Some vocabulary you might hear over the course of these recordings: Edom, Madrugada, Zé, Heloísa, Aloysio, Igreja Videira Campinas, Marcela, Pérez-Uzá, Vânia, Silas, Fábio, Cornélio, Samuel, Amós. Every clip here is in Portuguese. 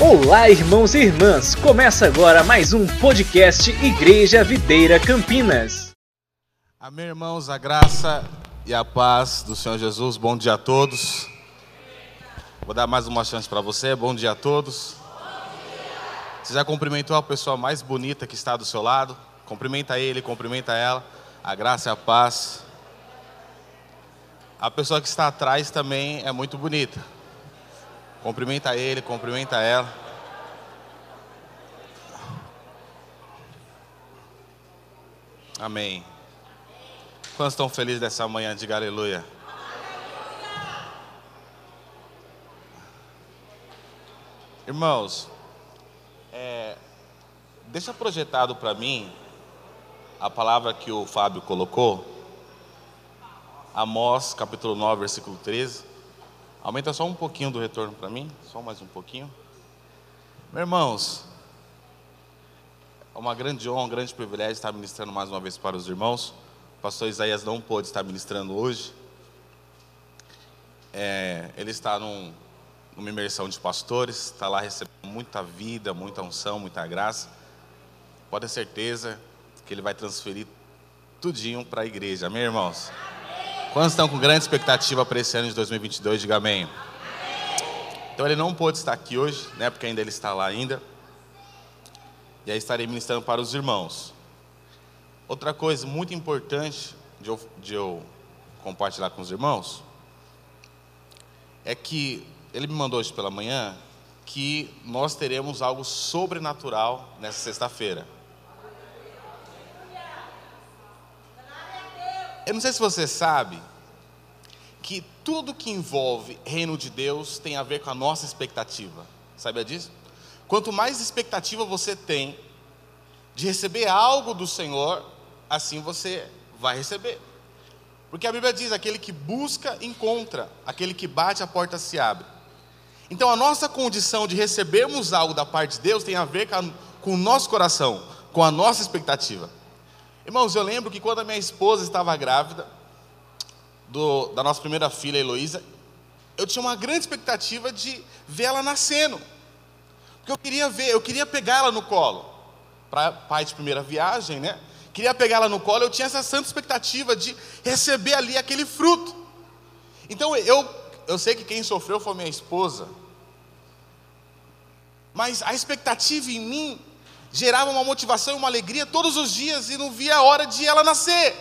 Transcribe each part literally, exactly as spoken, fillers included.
Olá, irmãos e irmãs! Começa agora mais um podcast Igreja Videira Campinas. Amém, irmãos, a graça e a paz do Senhor Jesus. Bom dia a todos. Vou dar mais uma chance para você. Bom dia a todos. Você já cumprimentou a pessoa mais bonita que está do seu lado? Cumprimenta ele, cumprimenta ela. A graça e a paz. A pessoa que está atrás também é muito bonita. Cumprimenta ele, cumprimenta ela. Amém. Quantos estão felizes dessa manhã? Diga aleluia. Irmãos, é, deixa projetado para mim a palavra que o Fábio colocou. Amós, capítulo nove, versículo treze. Aumenta só um pouquinho do retorno para mim, só mais um pouquinho. Meus irmãos, é uma grande honra, um grande privilégio estar ministrando mais uma vez para os irmãos. O pastor Isaías não pôde estar ministrando hoje. É, ele está num, numa imersão de pastores, está lá recebendo muita vida, muita unção, muita graça. Pode ter certeza que ele vai transferir tudinho para a igreja, amém, irmãos? Quantos estão com grande expectativa para esse ano de dois mil e vinte e dois? Diga amém. Então ele não pôde estar aqui hoje, né? Porque ainda ele está lá ainda. E aí estarei ministrando para os irmãos. Outra coisa muito importante de eu, de eu compartilhar com os irmãos é que ele me mandou hoje pela manhã que nós teremos algo sobrenatural nessa sexta-feira. Eu não sei se você sabe que tudo que envolve reino de Deus tem a ver com a nossa expectativa. Sabia disso? Quanto mais expectativa você tem de receber algo do Senhor, assim você vai receber. Porque a Bíblia diz, aquele que busca, encontra. Aquele que bate, a porta se abre. Então a nossa condição de recebermos algo da parte de Deus tem a ver com o nosso coração, com a nossa expectativa. Irmãos, eu lembro que quando a minha esposa estava grávida do, da nossa primeira filha, Heloísa, eu tinha uma grande expectativa de ver ela nascendo, porque eu queria ver, eu queria pegar ela no colo, para pai de primeira viagem, né? Queria pegar ela no colo, eu tinha essa santa expectativa de receber ali aquele fruto. Então eu, eu sei que quem sofreu foi minha esposa, mas a expectativa em mim gerava uma motivação e uma alegria todos os dias, e não via a hora de ela nascer.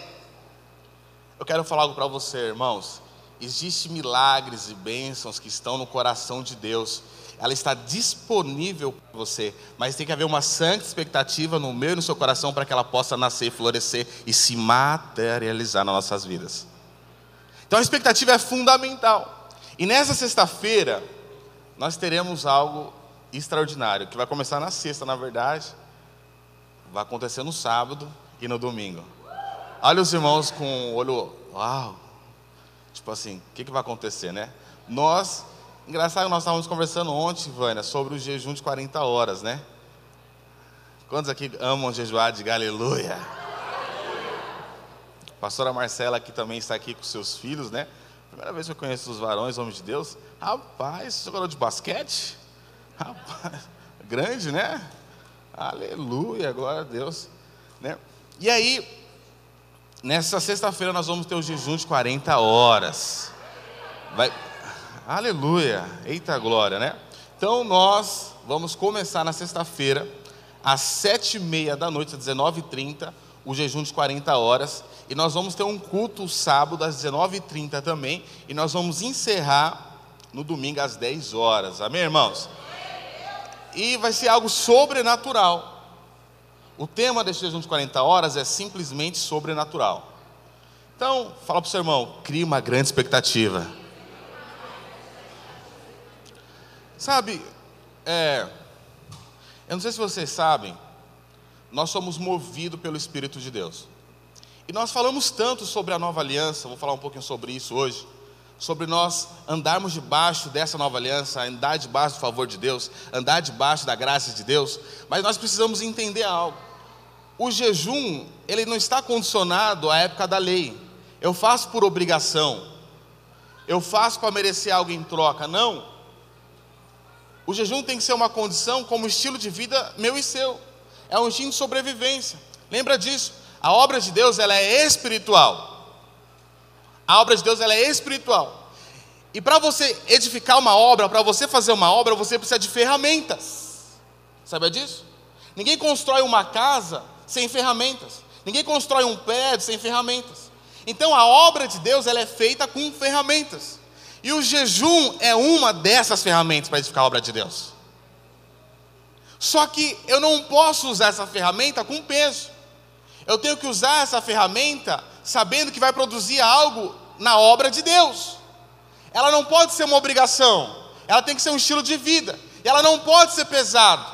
Eu quero falar algo para você, irmãos. Existem milagres e bênçãos que estão no coração de Deus. Ela está disponível para você, mas tem que haver uma santa expectativa no meu e no seu coração para que ela possa nascer, florescer e se materializar nas nossas vidas. Então a expectativa é fundamental. E nessa sexta-feira nós teremos algo extraordinário, que vai começar na sexta, na verdade, vai acontecer no sábado e no domingo. Olha os irmãos com o olho, uau, tipo assim, o que, que vai acontecer, né? Nós, engraçado, nós estávamos conversando ontem, Vânia, sobre o jejum de quarenta horas, né? Quantos aqui amam jejuar? Diga aleluia. A pastora Marcela aqui também está aqui com seus filhos, né? Primeira vez que eu conheço os varões, homens de Deus. Rapaz, você falou de basquete? Rapaz, grande, né? Aleluia, glória a Deus, né? E aí, nessa sexta-feira nós vamos ter o jejum de quarenta horas. Vai... Aleluia, eita glória, né? Então nós vamos começar na sexta-feira, às sete e meia da noite, às dezenove e trinta, o jejum de quarenta horas. E nós vamos ter um culto sábado, às dezenove e trinta também. E nós vamos encerrar no domingo, às dez horas. Amém, irmãos? E vai ser algo sobrenatural. O tema deste jejum de quarenta horas é simplesmente sobrenatural. Então, fala para o seu irmão, crie uma grande expectativa. Sabe, é, eu não sei se vocês sabem, nós somos movidos pelo Espírito de Deus. E nós falamos tanto sobre a nova aliança, vou falar um pouquinho sobre isso hoje. Sobre nós andarmos debaixo dessa nova aliança, andar debaixo do favor de Deus, andar debaixo da graça de Deus. Mas nós precisamos entender algo. O jejum, ele não está condicionado à época da lei. Eu faço por obrigação, eu faço para merecer algo em troca, não. O jejum tem que ser uma condição como estilo de vida meu e seu. É um estilo de sobrevivência. Lembra disso. A obra de Deus, ela é espiritual. A obra de Deus, ela é espiritual. E para você edificar uma obra, para você fazer uma obra, você precisa de ferramentas. Sabia disso? Ninguém constrói uma casa sem ferramentas. Ninguém constrói um prédio sem ferramentas. Então a obra de Deus, ela é feita com ferramentas. E o jejum é uma dessas ferramentas para edificar a obra de Deus. Só que eu não posso usar essa ferramenta com peso. Eu tenho que usar essa ferramenta sabendo que vai produzir algo na obra de Deus. Ela não pode ser uma obrigação. Ela tem que ser um estilo de vida. E ela não pode ser pesada.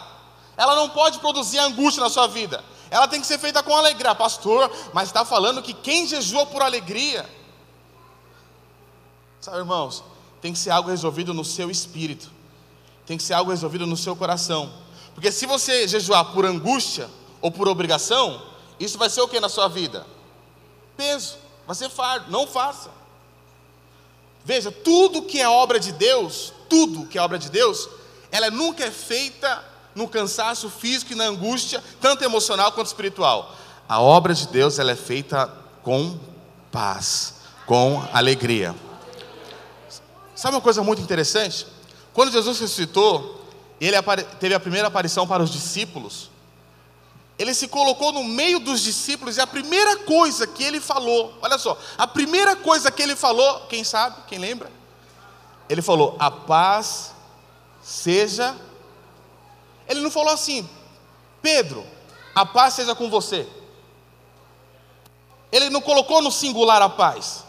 Ela não pode produzir angústia na sua vida. Ela tem que ser feita com alegria. Pastor, mas está falando que quem jejua por alegria... Sabe, irmãos, tem que ser algo resolvido no seu espírito. Tem que ser algo resolvido no seu coração. Porque se você jejuar por angústia ou por obrigação, isso vai ser o que na sua vida? Peso, vai ser fardo, não faça. Veja, tudo que é obra de Deus, tudo que é obra de Deus, ela nunca é feita no cansaço físico e na angústia, tanto emocional quanto espiritual. A obra de Deus, ela é feita com paz, com alegria. Sabe uma coisa muito interessante? Quando Jesus ressuscitou, ele teve a primeira aparição para os discípulos. Ele se colocou no meio dos discípulos e a primeira coisa que ele falou, olha só, a primeira coisa que ele falou, quem sabe, quem lembra? Ele falou, a paz seja... Ele não falou assim, Pedro, a paz seja com você. Ele não colocou no singular a paz.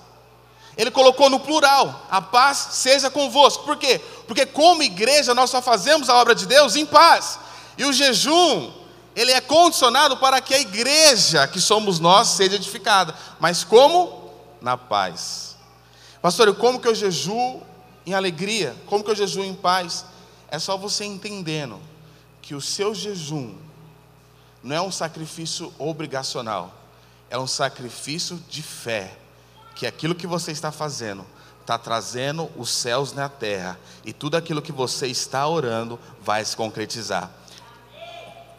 Ele colocou no plural, a paz seja convosco. Por quê? Porque como igreja nós só fazemos a obra de Deus em paz. E o jejum, ele é condicionado para que a igreja, que somos nós, seja edificada. Mas como? Na paz. Pastor, como que eu jejuo em alegria? Como que eu jejuo em paz? É só você entendendo que o seu jejum não é um sacrifício obrigacional. É um sacrifício de fé. Que aquilo que você está fazendo está trazendo os céus na terra. E tudo aquilo que você está orando vai se concretizar.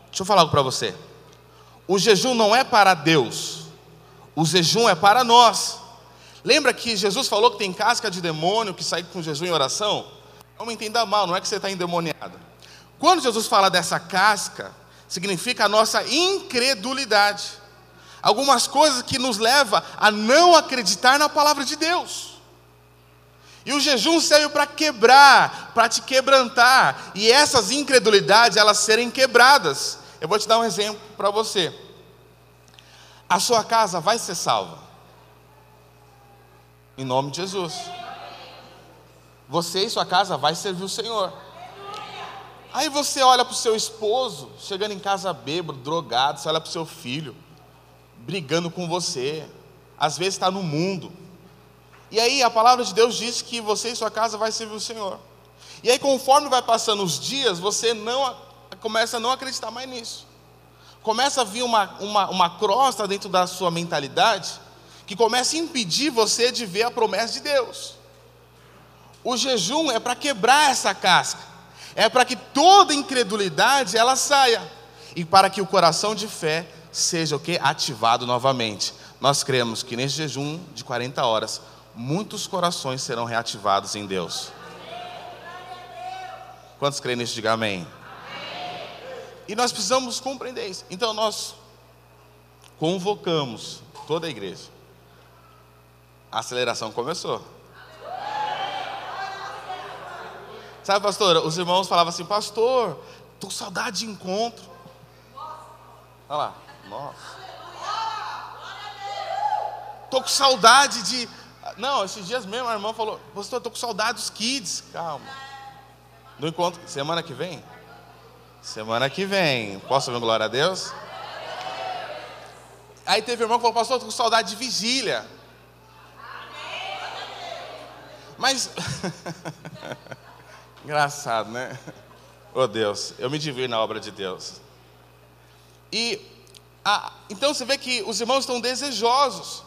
Deixa eu falar algo para você. O jejum não é para Deus. O jejum é para nós. Lembra que Jesus falou que tem casca de demônio que sai com jejum em oração? Não me entenda mal, não é que você está endemoniado. Quando Jesus fala dessa casca, significa a nossa incredulidade. Algumas coisas que nos levam a não acreditar na palavra de Deus. E o jejum serve para quebrar, para te quebrantar. E essas incredulidades, elas serem quebradas. Eu vou te dar um exemplo para você. A sua casa vai ser salva. Em nome de Jesus. Você e sua casa vai servir o Senhor. Aí você olha para o seu esposo, chegando em casa bêbado, drogado. Você olha para o seu filho brigando com você, às vezes está no mundo, e aí a palavra de Deus diz que você e sua casa vai servir o Senhor, e aí conforme vai passando os dias, você não, começa a não acreditar mais nisso, começa a vir uma, uma, uma crosta dentro da sua mentalidade, que começa a impedir você de ver a promessa de Deus. O jejum é para quebrar essa casca, é para que toda incredulidade ela saia, e para que o coração de fé seja o que? Ativado novamente. Nós cremos que nesse jejum de quarenta horas, muitos corações serão reativados em Deus. Quantos creem nisso? Diga amém. E nós precisamos compreender isso. Então nós convocamos toda a igreja. A aceleração começou. Sabe, pastora, os irmãos falavam assim, pastor, estou com saudade de encontro. Olha lá. Nossa. Tô com saudade de... Não, esses dias mesmo a irmã falou, pastor, tô com saudade dos kids. Calma. Do encontro, semana que vem? Semana que vem. Posso ouvir glória a Deus? Aí teve irmão que falou, pastor, tô com saudade de vigília. Mas... Engraçado, né? Oh Deus, eu me divirto na obra de Deus. E... Ah, então você vê que os irmãos estão desejosos,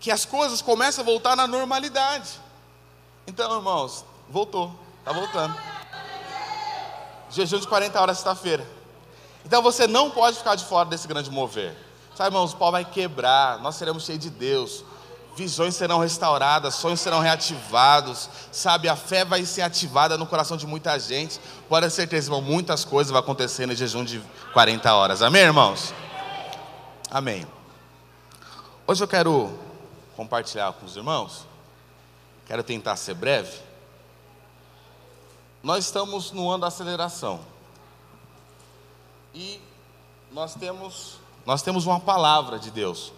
que as coisas começam a voltar na normalidade. Então, irmãos, voltou, está voltando. Jejum de quarenta horas sexta-feira. Então você não pode ficar de fora desse grande mover. Sabe, irmãos, o pau vai quebrar, nós seremos cheios de Deus. Visões serão restauradas, sonhos serão reativados. Sabe, a fé vai ser ativada no coração de muita gente. Pode ter certeza, irmão, muitas coisas vão acontecer no jejum de quarenta horas. Amém, irmãos? Amém. Hoje eu quero compartilhar com os irmãos. Quero tentar ser breve. Nós estamos no ano da aceleração. E nós temos, nós temos uma palavra de Deus.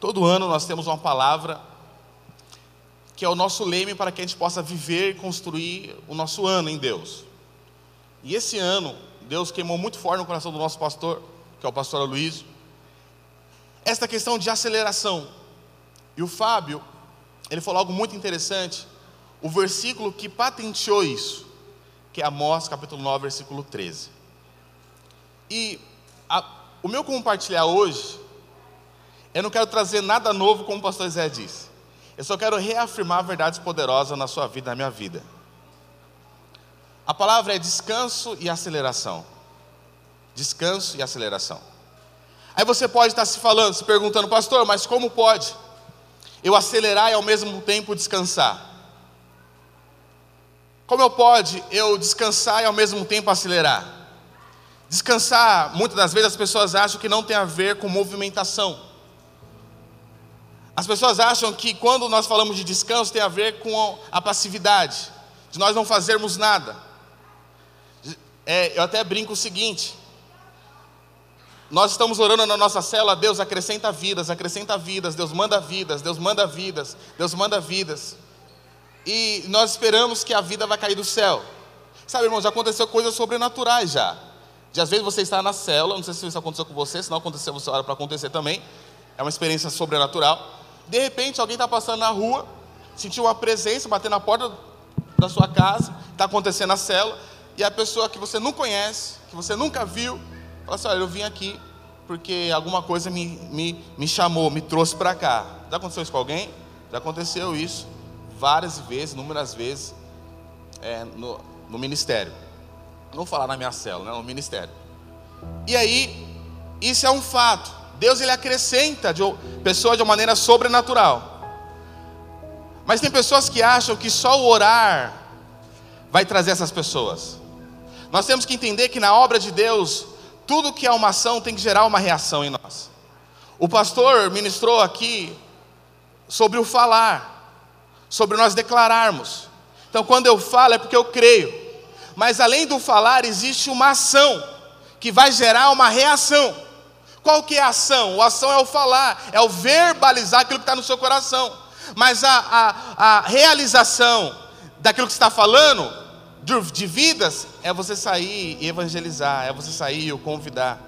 Todo ano nós temos uma palavra que é o nosso leme para que a gente possa viver e construir o nosso ano em Deus. E esse ano, Deus queimou muito forte no coração do nosso pastor, que é o pastor Aloysio, esta questão de aceleração. E o Fábio, ele falou algo muito interessante, o versículo que patenteou isso, que é Amós capítulo nove, versículo treze. E a, o meu compartilhar hoje, eu não quero trazer nada novo, como o pastor Zé disse. Eu só quero reafirmar verdades poderosas na sua vida, na minha vida. A palavra é descanso e aceleração. Descanso e aceleração. Aí você pode estar se falando, se perguntando, pastor, mas como pode eu acelerar e ao mesmo tempo descansar? Como eu pode eu descansar e ao mesmo tempo acelerar? Descansar, muitas das vezes as pessoas acham que não tem a ver com movimentação. As pessoas acham que quando nós falamos de descanso tem a ver com a passividade, de nós não fazermos nada. É, eu até brinco o seguinte, nós estamos orando na nossa célula, Deus acrescenta vidas, acrescenta vidas, Deus manda vidas, Deus manda vidas, Deus manda vidas. E nós esperamos que a vida vai cair do céu. Sabe, irmãos, já aconteceu coisas sobrenaturais já. De às vezes você está na célula, não sei se isso aconteceu com você, se não aconteceu, você ora para acontecer também. É uma experiência sobrenatural. De repente alguém está passando na rua, sentiu uma presença, bater na porta da sua casa, está acontecendo na célula, e a pessoa que você não conhece, que você nunca viu, fala assim, olha, eu vim aqui porque alguma coisa me, me, me chamou, me trouxe para cá. Já aconteceu isso com alguém? Já aconteceu isso várias vezes, inúmeras vezes é, no, no ministério. Não falar na minha célula, né? No ministério. E aí, isso é um fato. Deus, ele acrescenta de pessoas de uma maneira sobrenatural. Mas tem pessoas que acham que só o orar vai trazer essas pessoas. Nós temos que entender que na obra de Deus, tudo que é uma ação tem que gerar uma reação em nós. O pastor ministrou aqui sobre o falar, sobre nós declararmos. Então, quando eu falo é porque eu creio. Mas além do falar, existe uma ação que vai gerar uma reação. Qual que é a ação? A ação é o falar, é o verbalizar aquilo que está no seu coração. Mas a, a, a realização daquilo que você está falando, de, de vidas, é você sair e evangelizar, é você sair e o convidar.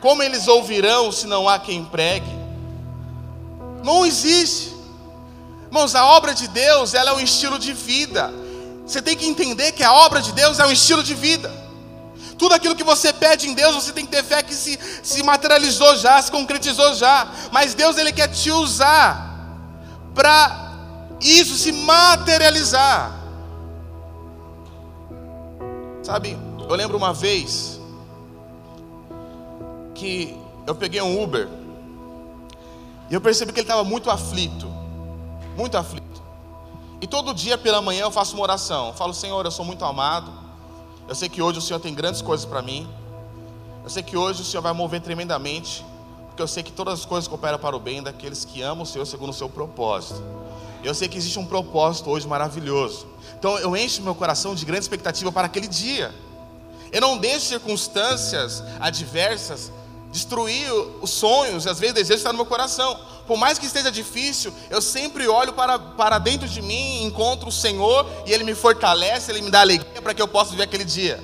Como eles ouvirão se não há quem pregue? Não existe. Irmãos, a obra de Deus, ela é um estilo de vida. Você tem que entender que a obra de Deus é um estilo de vida. Tudo aquilo que você pede em Deus, você tem que ter fé que se, se materializou já, se concretizou já. Mas Deus, ele quer te usar para isso se materializar. Sabe, eu lembro uma vez que eu peguei um Uber e eu percebi que ele estava muito aflito, muito aflito. E todo dia pela manhã eu faço uma oração. Eu falo, Senhor, eu sou muito amado. Eu sei que hoje o Senhor tem grandes coisas para mim. Eu sei que hoje o Senhor vai mover tremendamente, porque eu sei que todas as coisas cooperam para o bem daqueles que amam o Senhor segundo o seu propósito. Eu sei que existe um propósito hoje maravilhoso. Então eu encho meu coração de grande expectativa para aquele dia. Eu não deixo circunstâncias adversas destruir os sonhos, às vezes desejos estão no meu coração. Por mais que esteja difícil, eu sempre olho para, para dentro de mim, encontro o Senhor e Ele me fortalece, Ele me dá alegria para que eu possa viver aquele dia.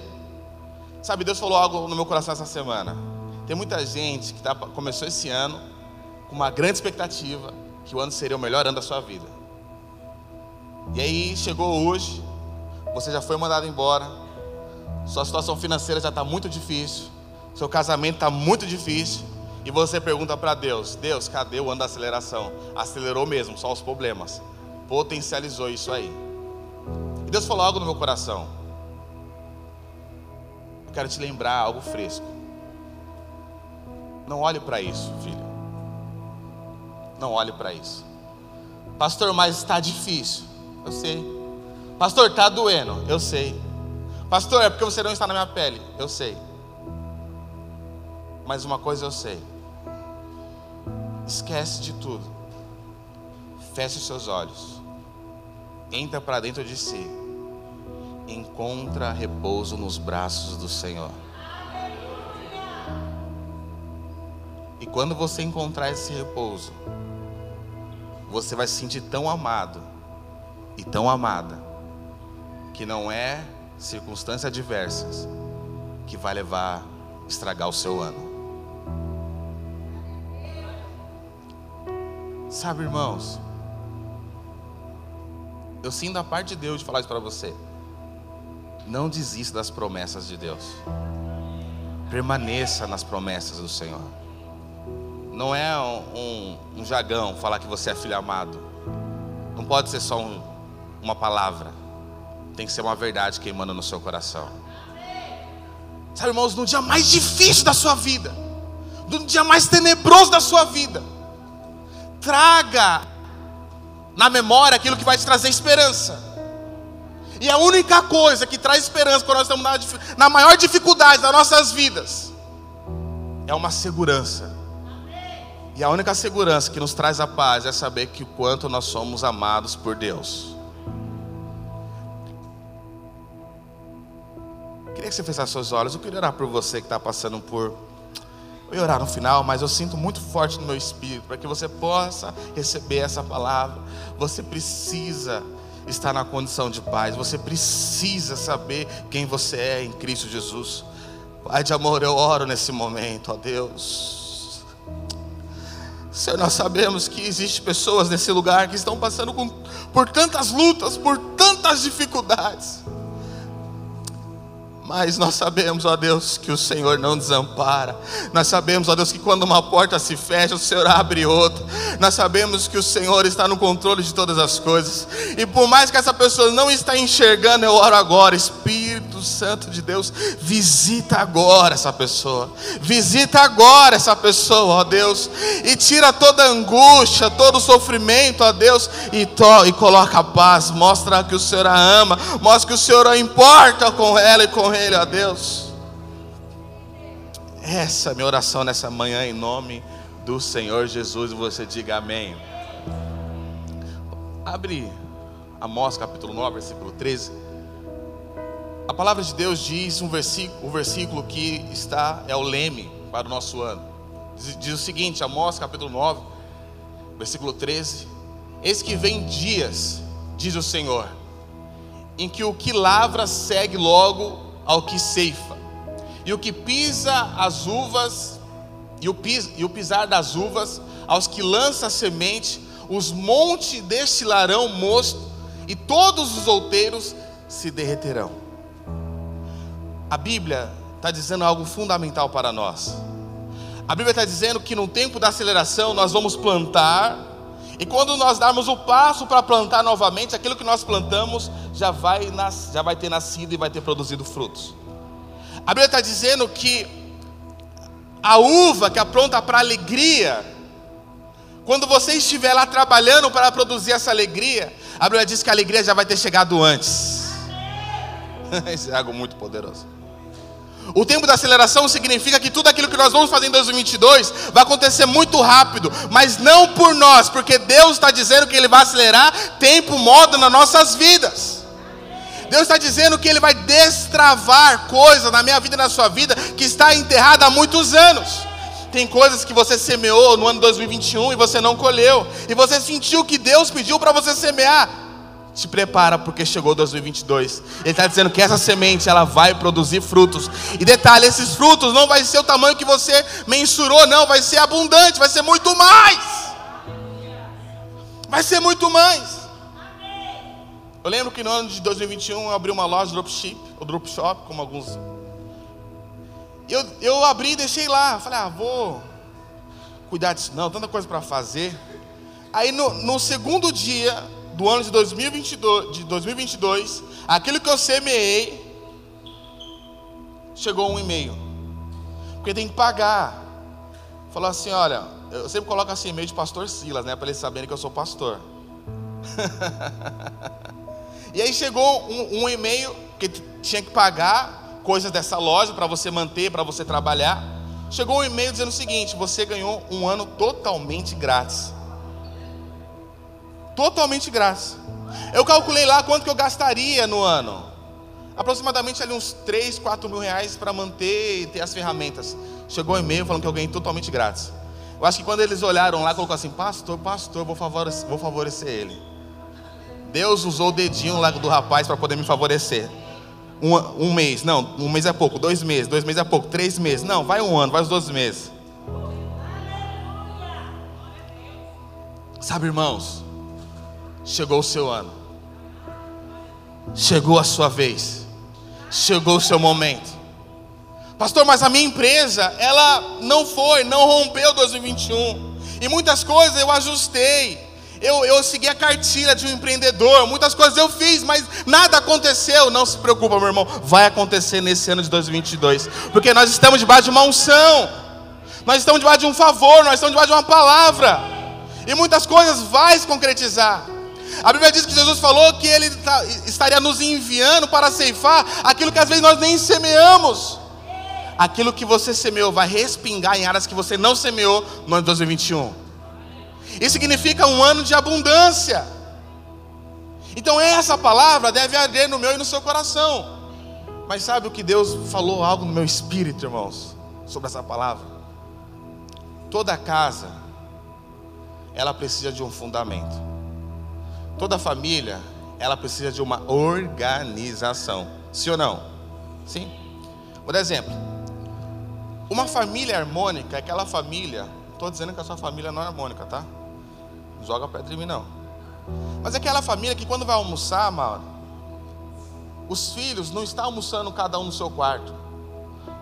Sabe, Deus falou algo no meu coração essa semana. Tem muita gente que tá, começou esse ano com uma grande expectativa que o ano seria o melhor ano da sua vida. E aí chegou hoje, você já foi mandado embora, sua situação financeira já está muito difícil, seu casamento está muito difícil. E você pergunta para Deus, Deus, cadê o ano da aceleração? Acelerou mesmo, só os problemas. Potencializou isso aí. E Deus falou algo no meu coração. quero te lembrar algo fresco. Não olhe para isso, filho. Não olhe para isso. Pastor, mas está difícil. Eu sei. Pastor, está doendo. Eu sei. Pastor, é porque você não está na minha pele. Eu sei. Mas uma coisa eu sei. Esquece de tudo. Feche os seus olhos. Entra para dentro de si. Encontra repouso nos braços do Senhor. E quando você encontrar esse repouso, você vai se sentir tão amado e tão amada, que não é circunstâncias adversas que vai levar, estragar o seu ano. Sabe, irmãos, eu sinto a parte de Deus de falar isso para você. Não desista das promessas de Deus. Permaneça nas promessas do Senhor. Não é um, um, um jargão falar que você é filho amado. Não pode ser só um, uma palavra. Tem que ser uma verdade queimando no seu coração. Sabe, irmãos, no dia mais difícil da sua vida, no dia mais tenebroso da sua vida, traga na memória aquilo que vai te trazer esperança. E a única coisa que traz esperança quando nós estamos na, na maior dificuldade das nossas vidas é uma segurança. E a única segurança que nos traz a paz é saber que o quanto nós somos amados por Deus. Queria que você fechasse seus olhos. Eu queria orar por você que está passando por... Eu ia orar no final, mas eu sinto muito forte no meu espírito, para que você possa receber essa palavra. Você precisa estar na condição de paz. Você precisa saber quem você é em Cristo Jesus. Pai de amor, eu oro nesse momento, ó Deus. Senhor, nós sabemos que existem pessoas nesse lugar que estão passando com, por tantas lutas, por tantas dificuldades. Mas nós sabemos, ó Deus, que o Senhor não desampara. Nós sabemos, ó Deus, que quando uma porta se fecha, o Senhor abre outra. Nós sabemos que o Senhor está no controle de todas as coisas. E por mais que essa pessoa não está enxergando, eu oro agora, Espírito Santo de Deus, visita agora essa pessoa. Visita agora essa pessoa, ó Deus. E tira toda a angústia, todo o sofrimento, ó Deus. E, to- e coloca a paz. Mostra que o Senhor a ama. Mostra que o Senhor a importa com ela e com Ele, ó Deus. Essa é a minha oração nessa manhã, em nome do Senhor Jesus. E você diga amém. Abre Amós capítulo nove, versículo treze. A palavra de Deus diz um versículo, um versículo que está, é o leme para o nosso ano. Diz, diz o seguinte, Amós capítulo nove, versículo treze: eis que vem dias, diz o Senhor, em que o que lavra segue logo ao que ceifa, e o que pisa as uvas, e o, pis, e o pisar das uvas, aos que lança a semente, os montes destilarão mosto, e todos os outeiros se derreterão. A Bíblia está dizendo algo fundamental para nós. A Bíblia está dizendo que no tempo da aceleração nós vamos plantar, e quando nós darmos o passo para plantar novamente, aquilo que nós plantamos já vai, nas, já vai ter nascido e vai ter produzido frutos. A Bíblia está dizendo que a uva que apronta para alegria, quando você estiver lá trabalhando para produzir essa alegria, a Bíblia diz que a alegria já vai ter chegado antes. Isso é algo muito poderoso. O tempo da aceleração significa que tudo aquilo que nós vamos fazer em dois mil e vinte e dois vai acontecer muito rápido, mas não por nós, porque Deus está dizendo que Ele vai acelerar tempo, modo nas nossas vidas. Deus está dizendo que Ele vai destravar coisas na minha vida e na sua vida que está enterrada há muitos anos. Tem coisas que você semeou no ano dois mil e vinte e um e você não colheu, e você sentiu que Deus pediu para você semear. Te prepara, porque chegou dois mil e vinte e dois. Ele está dizendo que essa semente, ela vai produzir frutos. E detalhe, esses frutos não vai ser o tamanho que você mensurou, não. Vai ser abundante, vai ser muito mais. Vai ser muito mais. Eu lembro que no ano de dois mil e vinte e um eu abri uma loja de dropship, ou dropshop, como alguns. Eu, eu abri e deixei lá. Falei, ah, vou cuidar disso não, tanta coisa para fazer. Aí no, no segundo dia do ano de dois mil e vinte e dois, de dois mil e vinte e dois, aquilo que eu semeei, chegou um e-mail, porque tem que pagar. Falou assim, olha, eu sempre coloco assim e-mail de pastor Silas, né, para eles saberem que eu sou pastor. E aí chegou um, um e-mail que tinha que pagar coisas dessa loja para você manter, para você trabalhar. Chegou um e-mail dizendo o seguinte: você ganhou um ano totalmente grátis. Totalmente grátis. Eu calculei lá quanto que eu gastaria no ano, aproximadamente ali uns três, quatro mil reais para manter e ter as ferramentas. Chegou um e-mail falando que eu ganhei totalmente grátis. Eu acho que quando eles olharam lá, colocou assim: pastor, pastor, vou favorecer, vou favorecer ele. Deus usou o dedinho lá do rapaz para poder me favorecer. Um, um mês, não, um mês é pouco. Dois meses, dois meses é pouco. Três meses, não, vai um ano, vai os doze meses. Sabe, irmãos, chegou o seu ano, chegou a sua vez, chegou o seu momento. Pastor, mas a minha empresa, ela não foi, não rompeu dois mil e vinte e um, e muitas coisas eu ajustei, eu, eu segui a cartilha de um empreendedor, muitas coisas eu fiz, mas nada aconteceu. Não se preocupa, meu irmão, vai acontecer nesse ano de dois mil e vinte e dois, porque nós estamos debaixo de uma unção, nós estamos debaixo de um favor, nós estamos debaixo de uma palavra, e muitas coisas vai se concretizar. A Bíblia diz que Jesus falou que Ele estaria nos enviando para ceifar aquilo que às vezes nós nem semeamos. Aquilo que você semeou vai respingar em áreas que você não semeou no ano de dois mil e vinte e um. Isso significa um ano de abundância. Então essa palavra deve arder no meu e no seu coração. Mas sabe o que Deus falou algo no meu espírito, irmãos, sobre essa palavra? Toda casa, ela precisa de um fundamento. Toda família, ela precisa de uma organização. Sim ou não? Sim? Por exemplo, uma família harmônica é aquela família, estou dizendo que a sua família não é harmônica, tá? Não joga pedra em mim, não. Mas é aquela família que quando vai almoçar, Mauro, os filhos não estão almoçando cada um no seu quarto.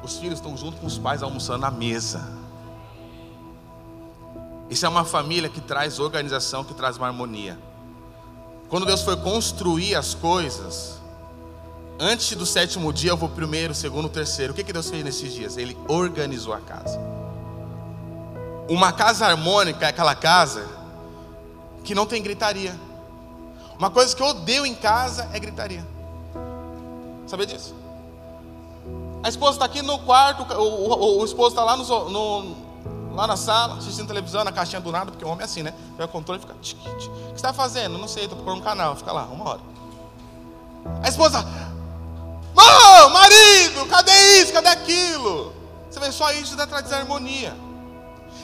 Os filhos estão junto com os pais almoçando na mesa. Isso é uma família que traz organização, que traz uma harmonia. Quando Deus foi construir as coisas, antes do sétimo dia, eu vou primeiro, segundo, terceiro. O que, que Deus fez nesses dias? Ele organizou a casa. Uma casa harmônica é aquela casa que não tem gritaria. Uma coisa que eu odeio em casa é gritaria. Sabia disso? A esposa está aqui no quarto, o, o, o esposo está lá, no, no, lá na sala, assistindo televisão, na caixinha do nada, porque o homem é assim, né? Pega o controle e fica... Tch, tch. O que você está fazendo? Não sei, estou procurando um canal. Fica lá, uma hora. A esposa... Mão, marido, cadê isso, cadê aquilo? Você vê, só isso dá trazer harmonia.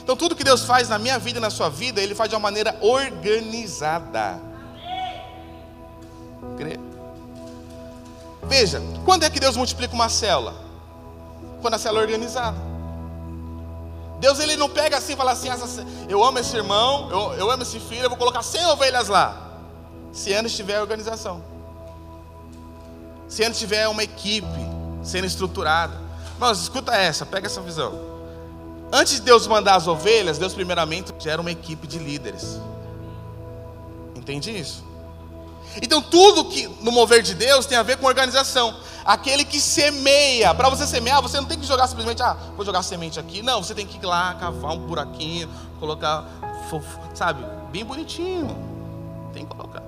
Então tudo que Deus faz na minha vida e na sua vida, Ele faz de uma maneira organizada. Crê? Veja, quando é que Deus multiplica uma célula? Quando a célula é organizada. Deus, Ele não pega assim e fala assim: essa, eu amo esse irmão, eu, eu amo esse filho, eu vou colocar cem ovelhas lá. Se antes tiver organização, se ele tiver uma equipe sendo estruturada. Mas escuta essa, pega essa visão. Antes de Deus mandar as ovelhas, Deus primeiramente gera uma equipe de líderes. Entende isso? Então tudo que no mover de Deus tem a ver com organização. Aquele que semeia. Para você semear, você não tem que jogar simplesmente, ah, vou jogar semente aqui. Não, você tem que ir lá, cavar um buraquinho, colocar, sabe, bem bonitinho. Tem que colocar.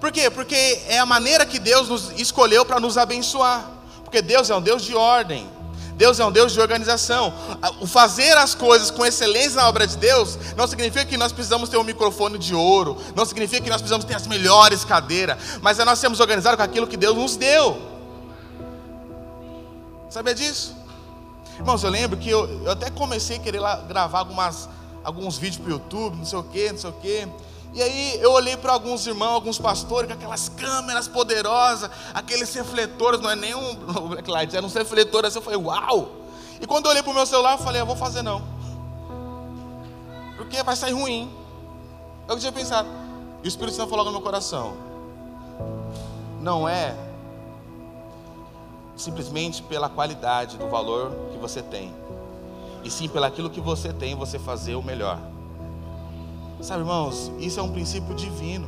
Por quê? Porque é a maneira que Deus nos escolheu para nos abençoar. Porque Deus é um Deus de ordem. Deus é um Deus de organização. O fazer as coisas com excelência na obra de Deus não significa que nós precisamos ter um microfone de ouro. Não significa que nós precisamos ter as melhores cadeiras. Mas é nós sermos organizados com aquilo que Deus nos deu. Sabia disso? Irmãos, eu lembro que eu, eu até comecei a querer lá gravar algumas, alguns vídeos para o YouTube, não sei o quê, não sei o quê. E aí eu olhei para alguns irmãos, alguns pastores, com aquelas câmeras poderosas, aqueles refletores, não é nem um blacklight, era um refletor, assim, eu falei, uau! E quando eu olhei para o meu celular, eu falei, eu vou fazer não, porque vai sair ruim. Eu tinha pensado, e o Espírito Santo falou no meu coração, não é simplesmente pela qualidade do valor que você tem, e sim pelo aquilo que você tem, você fazer o melhor. Sabe, irmãos, isso é um princípio divino.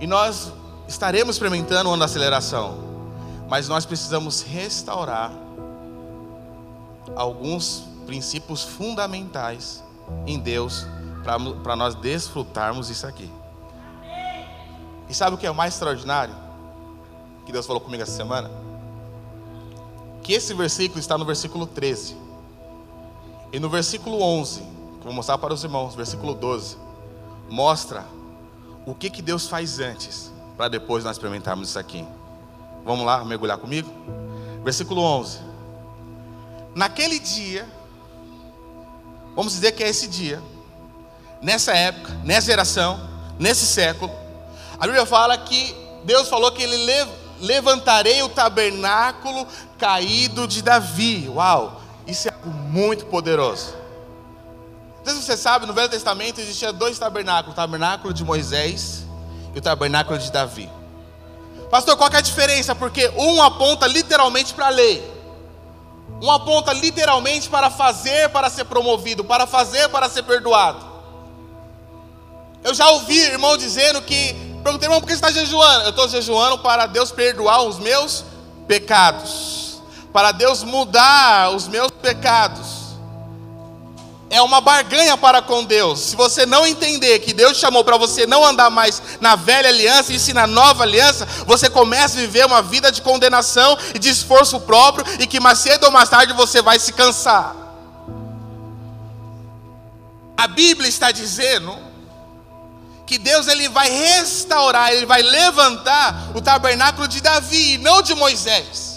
E nós estaremos experimentando o ano da aceleração, mas nós precisamos restaurar alguns princípios fundamentais em Deus para nós desfrutarmos isso aqui. E sabe o que é o mais extraordinário que Deus falou comigo essa semana? Que esse versículo está no versículo treze. E no versículo onze, que eu vou mostrar para os irmãos, versículo doze, mostra o que, que Deus faz antes, para depois nós experimentarmos isso aqui. Vamos lá, mergulhar comigo? Versículo onze. Naquele dia, vamos dizer que é esse dia, nessa época, nessa geração, nesse século, a Bíblia fala que Deus falou que Ele lev levantarei o tabernáculo caído de Davi. Uau, isso é algo muito poderoso. Não sei se você sabe, no Velho Testamento existia dois tabernáculos, o tabernáculo de Moisés e o tabernáculo de Davi. Pastor, qual que é a diferença? Porque um aponta literalmente para a lei, um aponta literalmente para fazer, para ser promovido, para fazer, para ser perdoado. Eu já ouvi irmão dizendo que, perguntei, irmão, por que você está jejuando? Eu estou jejuando para Deus perdoar os meus pecados, para Deus mudar os meus pecados. É uma barganha para com Deus. Se você não entender que Deus chamou para você não andar mais na velha aliança e sim na nova aliança, você começa a viver uma vida de condenação e de esforço próprio, e que mais cedo ou mais tarde você vai se cansar. A Bíblia está dizendo que Deus, ele vai restaurar, ele vai levantar o tabernáculo de Davi e não de Moisés.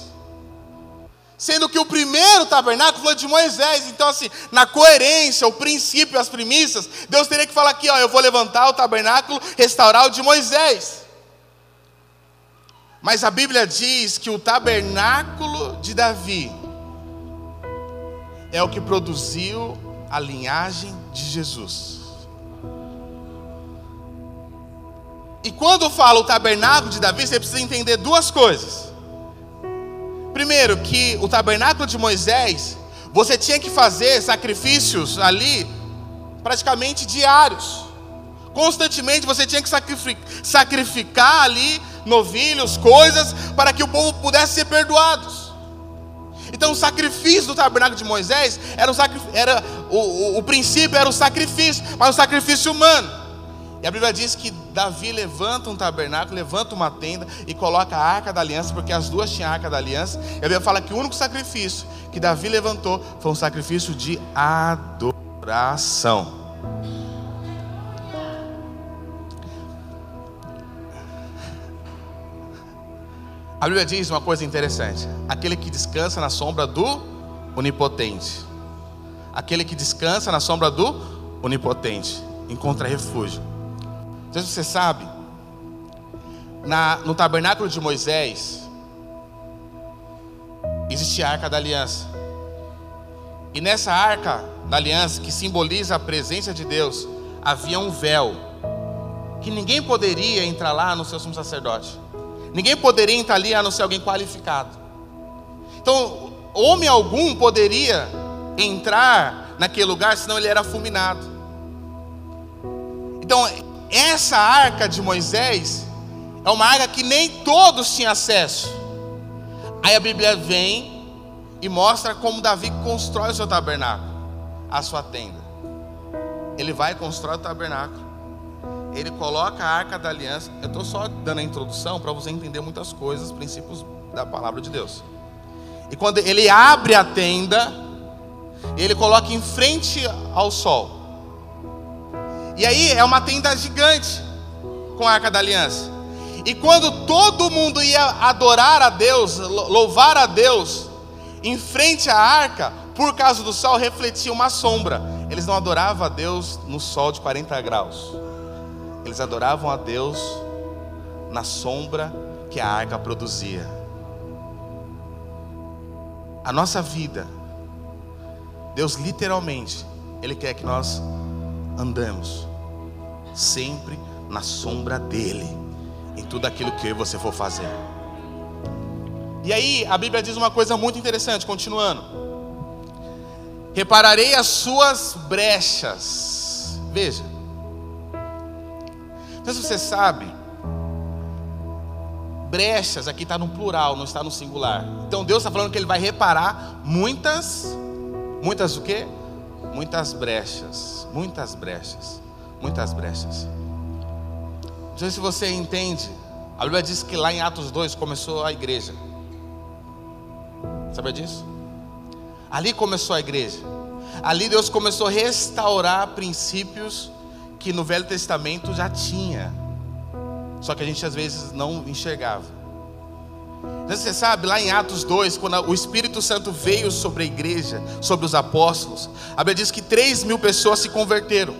Sendo que o primeiro tabernáculo foi de Moisés. Então assim, na coerência, o princípio, as premissas, Deus teria que falar aqui, ó, eu vou levantar o tabernáculo, restaurar o de Moisés. Mas a Bíblia diz que o tabernáculo de Davi é o que produziu a linhagem de Jesus. E quando fala o tabernáculo de Davi, você precisa entender duas coisas. Primeiro, que o tabernáculo de Moisés, você tinha que fazer sacrifícios ali, praticamente diários. Constantemente você tinha que sacrificar ali, novilhos, coisas, para que o povo pudesse ser perdoados. Então o sacrifício do tabernáculo de Moisés, era, o, era o, o, o princípio era o sacrifício, mas o sacrifício humano. E a Bíblia diz que Davi levanta um tabernáculo, levanta uma tenda e coloca a arca da aliança, porque as duas tinham a arca da aliança. E a Bíblia fala que o único sacrifício que Davi levantou foi um sacrifício de adoração. A Bíblia diz uma coisa interessante: aquele que descansa na sombra do Onipotente, aquele que descansa na sombra do Onipotente encontra refúgio. Então, você sabe, na, no tabernáculo de Moisés existia a arca da aliança, e nessa arca da aliança, que simboliza a presença de Deus, havia um véu, que ninguém poderia entrar lá, a não ser o sumo sacerdote, ninguém poderia entrar ali a não ser alguém qualificado. Então homem algum poderia entrar naquele lugar, senão ele era fulminado. Então essa arca de Moisés é uma arca que nem todos tinham acesso. Aí a Bíblia vem e mostra como Davi constrói o seu tabernáculo, a sua tenda. Ele vai e constrói o tabernáculo, ele coloca a arca da aliança. Eu estou só dando a introdução para você entender muitas coisas, princípios da palavra de Deus. E quando ele abre a tenda, ele coloca em frente ao sol. E aí é uma tenda gigante com a arca da aliança. E quando todo mundo ia adorar a Deus, louvar a Deus, em frente à arca, por causa do sol, refletia uma sombra. Eles não adoravam a Deus no sol de quarenta graus. Eles adoravam a Deus na sombra que a arca produzia. A nossa vida, Deus literalmente, Ele quer que nós andamos sempre na sombra dele, em tudo aquilo que eu e você for fazer. E aí a Bíblia diz uma coisa muito interessante, continuando: repararei as suas brechas. Veja, não sei se você sabe, brechas aqui está no plural, não está no singular. Então Deus está falando que Ele vai reparar muitas Muitas o quê? Muitas brechas. Muitas brechas. Muitas brechas. Não sei se você entende. A Bíblia diz que lá em Atos dois começou a igreja. Sabe disso? Ali começou a igreja. Ali Deus começou a restaurar princípios que no Velho Testamento já tinha, só que a gente às vezes não enxergava. Você sabe, lá em Atos dois, quando o Espírito Santo veio sobre a igreja, sobre os apóstolos, a Bíblia diz que três mil pessoas se converteram,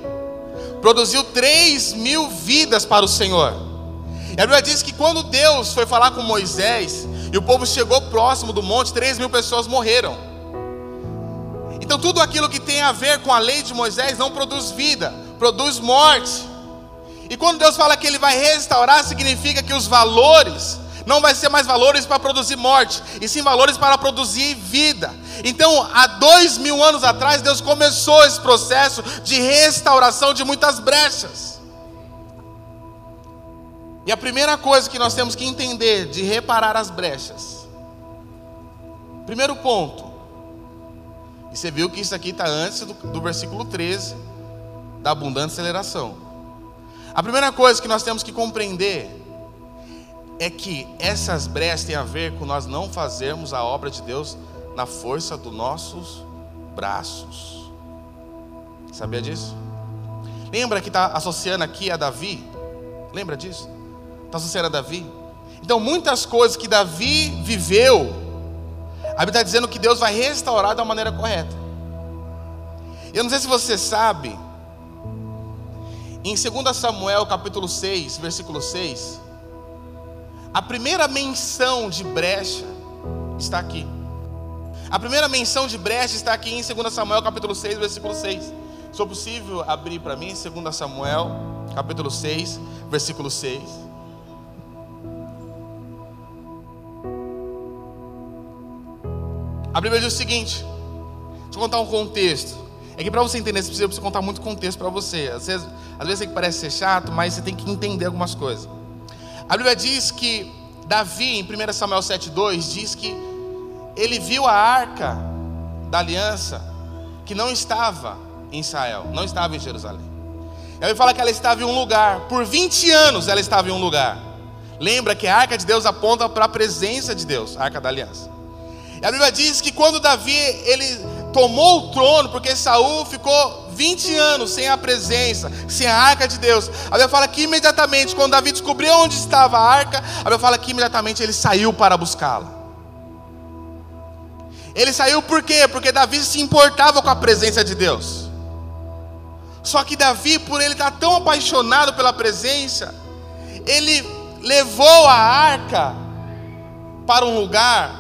produziu três mil vidas para o Senhor. E a Bíblia diz que quando Deus foi falar com Moisés e o povo chegou próximo do monte, três mil pessoas morreram. Então tudo aquilo que tem a ver com a lei de Moisés não produz vida, produz morte. E quando Deus fala que Ele vai restaurar, significa que os valores não vai ser mais valores para produzir morte, e sim valores para produzir vida. Então há dois mil anos atrás Deus começou esse processo de restauração de muitas brechas. E a primeira coisa que nós temos que entender de reparar as brechas, primeiro ponto, e você viu que isso aqui está antes do, do versículo treze da abundante aceleração. A primeira coisa que nós temos que compreender é que essas brechas têm a ver com nós não fazermos a obra de Deus na força dos nossos braços. Sabia disso? Lembra que está associando aqui a Davi? Lembra disso? Está associando a Davi? Então muitas coisas que Davi viveu, a Bíblia está dizendo que Deus vai restaurar da maneira correta. Eu não sei se você sabe, em segundo Samuel capítulo seis, versículo seis, a primeira menção de brecha está aqui. A primeira menção de brecha está aqui em segundo Samuel capítulo seis, versículo seis. Se é possível abrir para mim, segundo Samuel capítulo seis, versículo seis. A Bíblia diz o seguinte, deixa eu contar um contexto. É que para você entender, você precisa contar muito contexto para você. Às vezes, às vezes é que parece ser chato, mas você tem que entender algumas coisas. A Bíblia diz que Davi, em primeiro Samuel sete, dois, diz que ele viu a arca da aliança que não estava em Israel, não estava em Jerusalém. Ele fala que ela estava em um lugar, por vinte anos ela estava em um lugar. Lembra que a arca de Deus aponta para a presença de Deus, a arca da aliança. E a Bíblia diz que quando Davi, ele tomou o trono, porque Saul ficou vinte anos sem a presença, sem a arca de Deus. A Bíblia fala que imediatamente, quando Davi descobriu onde estava a arca, a Bíblia fala que imediatamente ele saiu para buscá-la. Ele saiu por quê? Porque Davi se importava com a presença de Deus. Só que Davi, por ele estar tão apaixonado pela presença, ele levou a arca para um lugar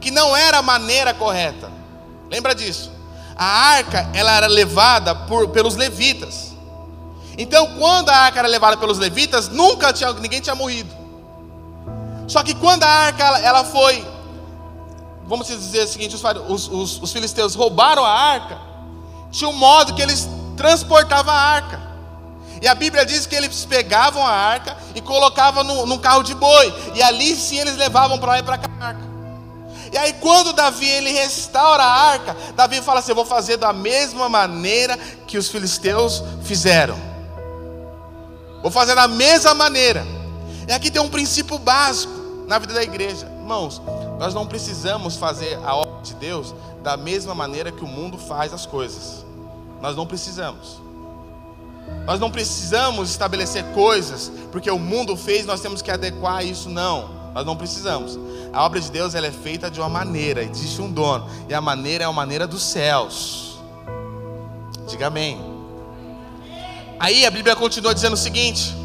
que não era a maneira correta. Lembra disso? A arca, ela era levada por, pelos levitas. Então quando a arca era levada pelos levitas, nunca tinha, ninguém tinha morrido. Só que quando a arca, ela, ela foi, vamos dizer o seguinte, os, os, os filisteus roubaram a arca, tinha um modo que eles transportavam a arca. E a Bíblia diz que eles pegavam a arca e colocavam no, num carro de boi, e ali sim eles levavam para lá e para cá a arca. E aí quando Davi, ele restaura a arca, Davi fala assim, eu vou fazer da mesma maneira que os filisteus fizeram. Vou fazer da mesma maneira. E aqui tem um princípio básico na vida da igreja. Irmãos, nós não precisamos fazer a obra de Deus da mesma maneira que o mundo faz as coisas. Nós não precisamos. Nós não precisamos estabelecer coisas, porque o mundo fez, nós temos que adequar isso, não. Nós não precisamos. A obra de Deus, ela é feita de uma maneira, existe um dono, e a maneira é a maneira dos céus. Diga amém. Aí a Bíblia continua dizendo o seguinte,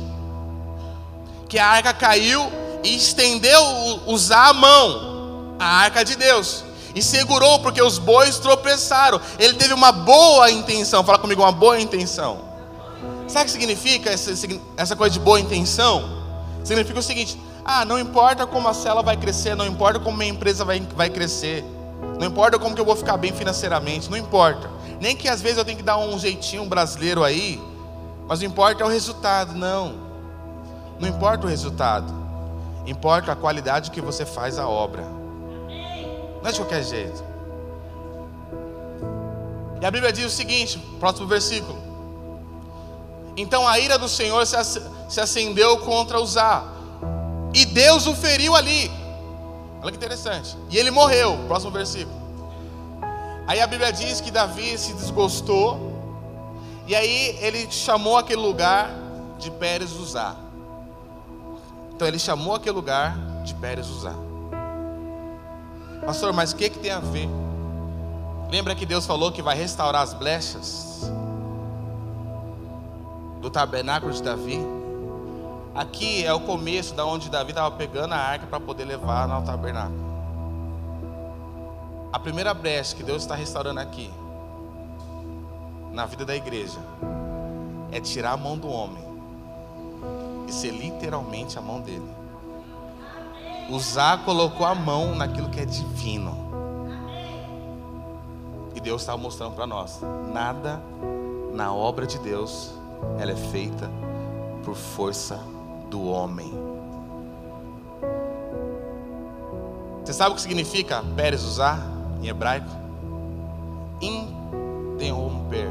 que a arca caiu e estendeu usar a mão, a arca de Deus, e segurou porque os bois tropeçaram. Ele teve uma boa intenção. Fala comigo, uma boa intenção. Sabe o que significa essa, essa coisa de boa intenção? Significa o seguinte: ah, não importa como a célula vai crescer, não importa como minha empresa vai, vai crescer, não importa como que eu vou ficar bem financeiramente, não importa, nem que às vezes eu tenho que dar um jeitinho brasileiro aí, mas o importa é o resultado, não, não importa o resultado, importa a qualidade que você faz a obra, não é de qualquer jeito. E a Bíblia diz o seguinte, próximo versículo: então a ira do Senhor se acendeu contra Uzá, e Deus o feriu ali. Olha que interessante. E ele morreu. Próximo versículo. Aí a Bíblia diz que Davi se desgostou, e aí ele chamou aquele lugar de Pérez-Uzá. Então ele chamou aquele lugar de Pérez-Uzá. Pastor, mas o que, que tem a ver? Lembra que Deus falou que vai restaurar as brechas do tabernáculo de Davi? Aqui é o começo da onde Davi estava pegando a arca para poder levar ao tabernáculo. A primeira brecha que Deus está restaurando aqui na vida da igreja é tirar a mão do homem e ser literalmente a mão dele. Uzá colocou a mão naquilo que é divino. E Deus está mostrando para nós: nada na obra de Deus, ela é feita por força do homem. Você sabe o que significa Pérez-Uzá em hebraico? Interromper,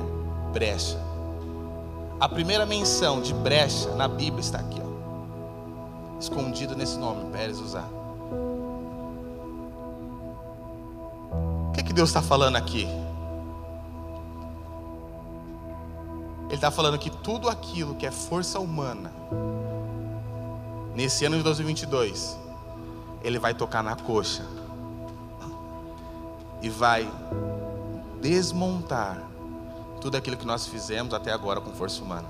brecha. A primeira menção de brecha na Bíblia está aqui, ó, escondido nesse nome, Pérez-Uzá. Que Deus está falando aqui? Ele está falando que tudo aquilo que é força humana, nesse ano de dois mil e vinte e dois, ele vai tocar na coxa e vai desmontar tudo aquilo que nós fizemos até agora com força humana,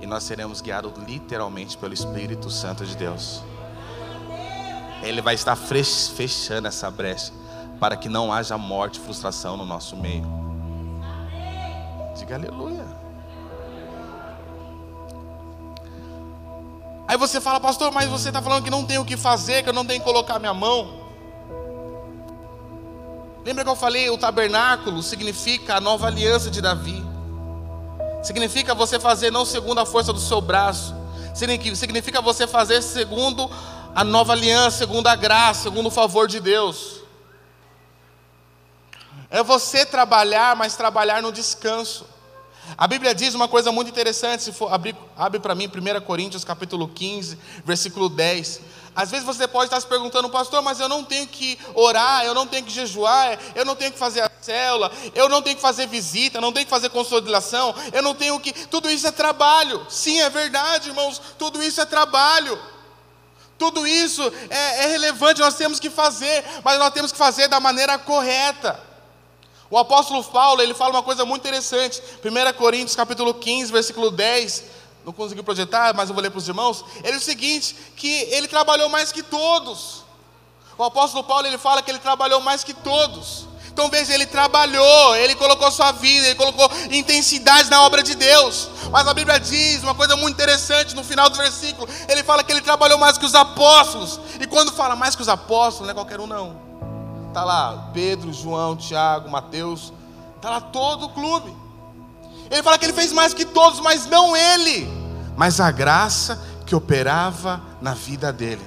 e nós seremos guiados literalmente pelo Espírito Santo de Deus. Ele vai estar fechando essa brecha para que não haja morte e frustração no nosso meio. Diga aleluia. Aí você fala: pastor, mas você está falando que não tem o que fazer, que eu não tenho que colocar minha mão. Lembra que eu falei, o tabernáculo significa a nova aliança de Davi. Significa você fazer não segundo a força do seu braço. Significa você fazer segundo a nova aliança, segundo a graça, segundo o favor de Deus. É você trabalhar, mas trabalhar no descanso. A Bíblia diz uma coisa muito interessante. Se for abrir, abre para mim primeira Coríntios capítulo quinze, versículo dez. Às vezes você pode estar se perguntando: pastor, mas eu não tenho que orar, eu não tenho que jejuar, eu não tenho que fazer a célula, eu não tenho que fazer visita, eu não tenho que fazer consolidação, eu não tenho que... Tudo isso é trabalho. Sim, é verdade, irmãos, tudo isso é trabalho. Tudo isso é, é relevante, nós temos que fazer, mas nós temos que fazer da maneira correta. O apóstolo Paulo, ele fala uma coisa muito interessante, primeira Coríntios capítulo quinze, versículo dez, não consegui projetar, mas eu vou ler para os irmãos. Ele é o seguinte, que ele trabalhou mais que todos. O apóstolo Paulo, ele fala que ele trabalhou mais que todos. Então veja, ele trabalhou, ele colocou sua vida, ele colocou intensidade na obra de Deus. Mas a Bíblia diz uma coisa muito interessante no final do versículo, ele fala que ele trabalhou mais que os apóstolos. E quando fala mais que os apóstolos, não é qualquer um não. Está lá Pedro, João, Tiago, Mateus, está lá todo o clube. Ele fala que ele fez mais que todos, mas não ele, mas a graça que operava na vida dele,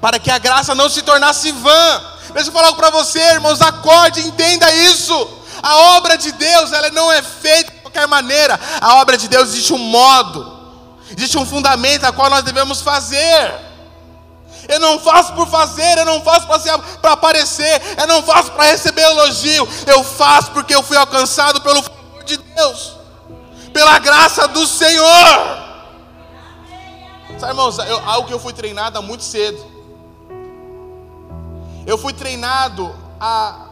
para que a graça não se tornasse vã. Deixa eu falar algo para você, irmãos, acorde, entenda isso. A obra de Deus, ela não é feita de qualquer maneira. A obra de Deus, existe um modo, existe um fundamento a qual nós devemos fazer. Eu não faço por fazer, eu não faço para aparecer, eu não faço para receber elogio. Eu faço porque eu fui alcançado pelo favor de Deus, pela graça do Senhor. Sabe, irmãos, eu, algo que eu fui treinado há muito cedo. Eu fui treinado a,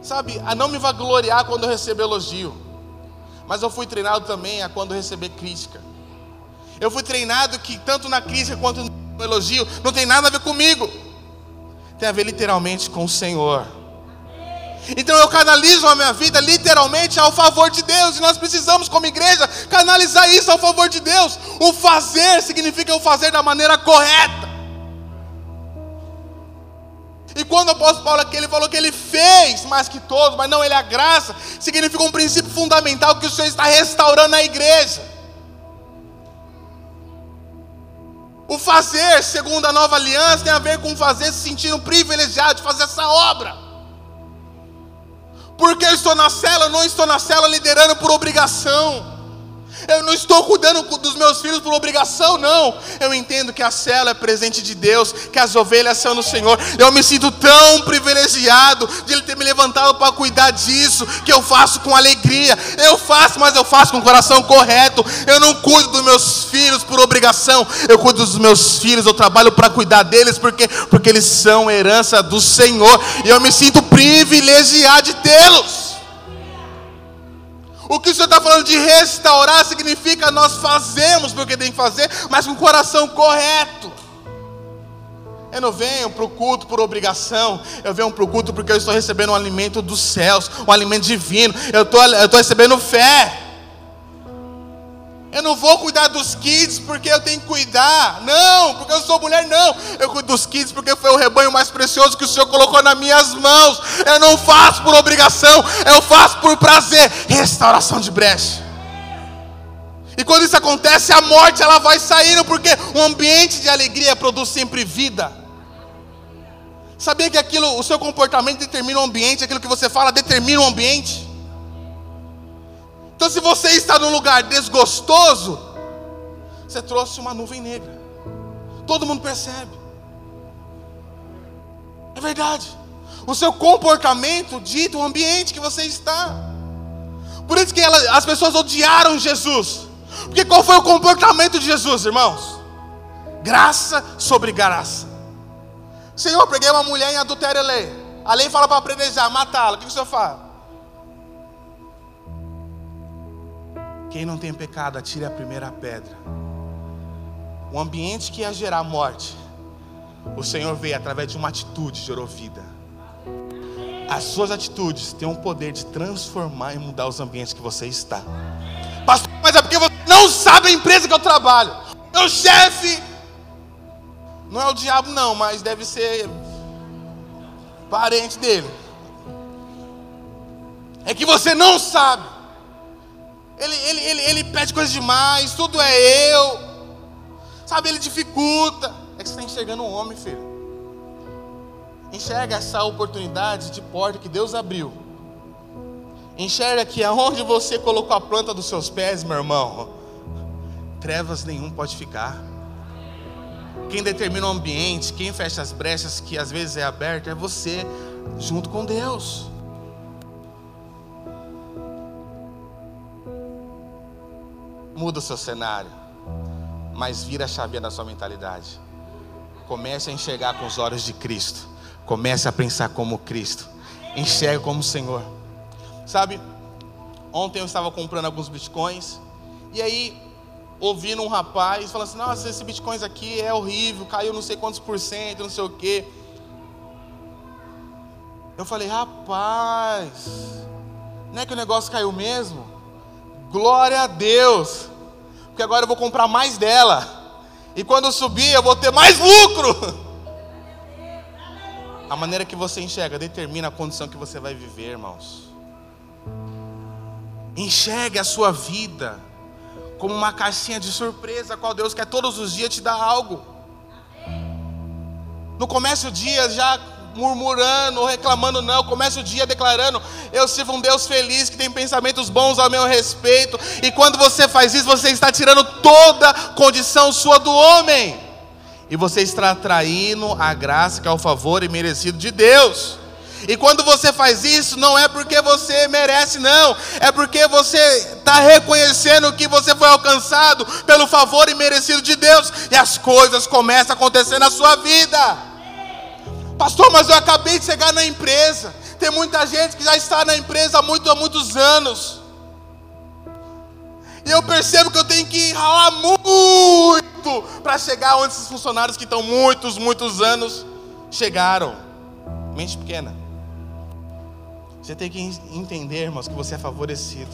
sabe, a não me vangloriar quando eu receber elogio. Mas eu fui treinado também a quando eu receber crítica. Eu fui treinado que tanto na crítica quanto no O elogio não tem nada a ver comigo, tem a ver literalmente com o Senhor. Então eu canalizo a minha vida literalmente ao favor de Deus, e nós precisamos como igreja canalizar isso ao favor de Deus. O fazer significa o fazer da maneira correta. E quando o apóstolo Paulo aqui, ele falou que ele fez mais que todos, mas não ele a graça, significa um princípio fundamental que o Senhor está restaurando na igreja. O fazer, segundo a nova aliança, tem a ver com fazer se sentindo privilegiado de fazer essa obra. Porque eu estou na cela, eu não estou na cela liderando por obrigação. Eu não estou cuidando dos meus filhos por obrigação, não. Eu entendo que a cela é presente de Deus, que as ovelhas são do Senhor. Eu me sinto tão privilegiado de Ele ter me levantado para cuidar disso, que eu faço com alegria. Eu faço, mas eu faço com o coração correto. Eu não cuido dos meus filhos por obrigação. Eu cuido dos meus filhos, eu trabalho para cuidar deles, porque, porque eles são herança do Senhor. E eu me sinto privilegiado de tê-los. O que o Senhor está falando de restaurar significa nós fazemos porque tem que fazer, mas com o coração correto. Eu não venho para o culto por obrigação, eu venho para o culto porque eu estou recebendo um alimento dos céus, um alimento divino, eu estou, eu estou recebendo fé. Eu não vou cuidar dos kids porque eu tenho que cuidar, não, porque eu sou mulher, não. Eu cuido dos kids porque foi o rebanho mais precioso que o Senhor colocou nas minhas mãos. Eu não faço por obrigação, eu faço por prazer. Restauração de brecha. E quando isso acontece, a morte ela vai saindo, porque um ambiente de alegria produz sempre vida. Sabia que aquilo, o seu comportamento determina o ambiente, aquilo que você fala determina o ambiente? Então, se você está num lugar desgostoso, você trouxe uma nuvem negra. Todo mundo percebe. É verdade. O seu comportamento dita o ambiente que você está. Por isso que ela, as pessoas odiaram Jesus. Porque qual foi o comportamento de Jesus, irmãos? Graça sobre graça. Senhor, eu preguei uma mulher em adultério, a lei. A lei fala para apedrejar, matá-la. O que o Senhor fala? Quem não tem pecado, atire a primeira pedra. O ambiente que ia gerar morte, o Senhor veio através de uma atitude, gerou vida. As suas atitudes têm o poder de transformar e mudar os ambientes que você está. Pastor, mas é porque você não sabe a empresa que eu trabalho. Meu chefe não é o diabo não, mas deve ser parente dele. É que você não sabe. Ele, ele, ele, ele pede coisa demais, tudo é eu. Sabe, ele dificulta. É que você está enxergando um homem, filho. Enxerga essa oportunidade de porta que Deus abriu. Enxerga que aonde você colocou a planta dos seus pés, meu irmão, trevas nenhum pode ficar. Quem determina o ambiente, quem fecha as brechas que às vezes é aberta, é você junto com Deus. Muda o seu cenário, mas vira a chavinha da sua mentalidade. Comece a enxergar com os olhos de Cristo. Comece a pensar como Cristo. Enxergue como o Senhor. Sabe, ontem eu estava comprando alguns bitcoins, e aí, ouvindo um rapaz falando assim: nossa, esse bitcoins aqui é horrível, caiu não sei quantos por cento, não sei o quê. Eu falei: rapaz, não é que o negócio caiu mesmo? Glória a Deus, porque agora eu vou comprar mais dela, e quando eu subir eu vou ter mais lucro. A maneira que você enxerga determina a condição que você vai viver, irmãos. Enxergue a sua vida como uma caixinha de surpresa, a qual Deus quer todos os dias te dar algo. Não comece o dia já murmurando, reclamando, não. Começa o dia declarando: eu sirvo um Deus feliz, que tem pensamentos bons ao meu respeito. E quando você faz isso, você está tirando toda condição sua do homem, e você está atraindo a graça, que é o favor e merecido de Deus. E quando você faz isso, não é porque você merece, não. É porque você está reconhecendo que você foi alcançado pelo favor e merecido de Deus, e as coisas começam a acontecer na sua vida. Pastor, mas eu acabei de chegar na empresa. Tem muita gente que já está na empresa há, muito, há muitos anos. E eu percebo que eu tenho que ralar muito para chegar onde esses funcionários que estão muitos, muitos anos chegaram. Mente pequena. Você tem que entender, irmãos, que você é favorecido.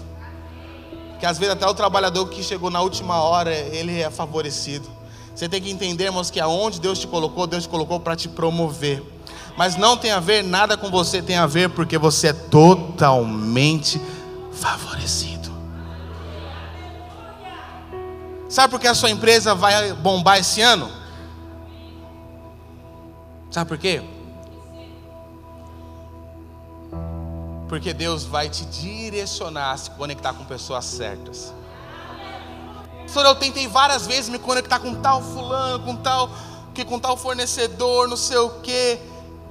Que às vezes até o trabalhador que chegou na última hora, ele é favorecido. Você tem que entender, irmãos, que aonde Deus te colocou, Deus te colocou para te promover. Mas não tem a ver nada com você, tem a ver porque você é totalmente favorecido. Sabe por que a sua empresa vai bombar esse ano? Sabe por quê? Porque Deus vai te direcionar a se conectar com pessoas certas. Pastor, eu tentei várias vezes me conectar com tal fulano, com tal, que, com tal fornecedor, não sei o quê.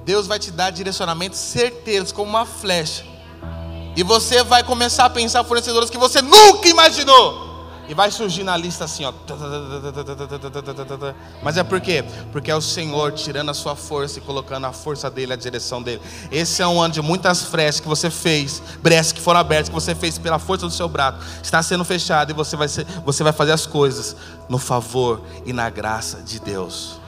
Deus vai te dar direcionamentos certeiros, como uma flecha. E você vai começar a pensar fornecedores que você nunca imaginou. E vai surgir na lista assim, ó. Mas é por quê? Porque é o Senhor tirando a sua força e colocando a força dele, a direção dele. Esse é um ano de muitas brechas que você fez, brechas que foram abertas, que você fez pela força do seu braço. Está sendo fechado e você vai, ser, você vai fazer as coisas no favor e na graça de Deus.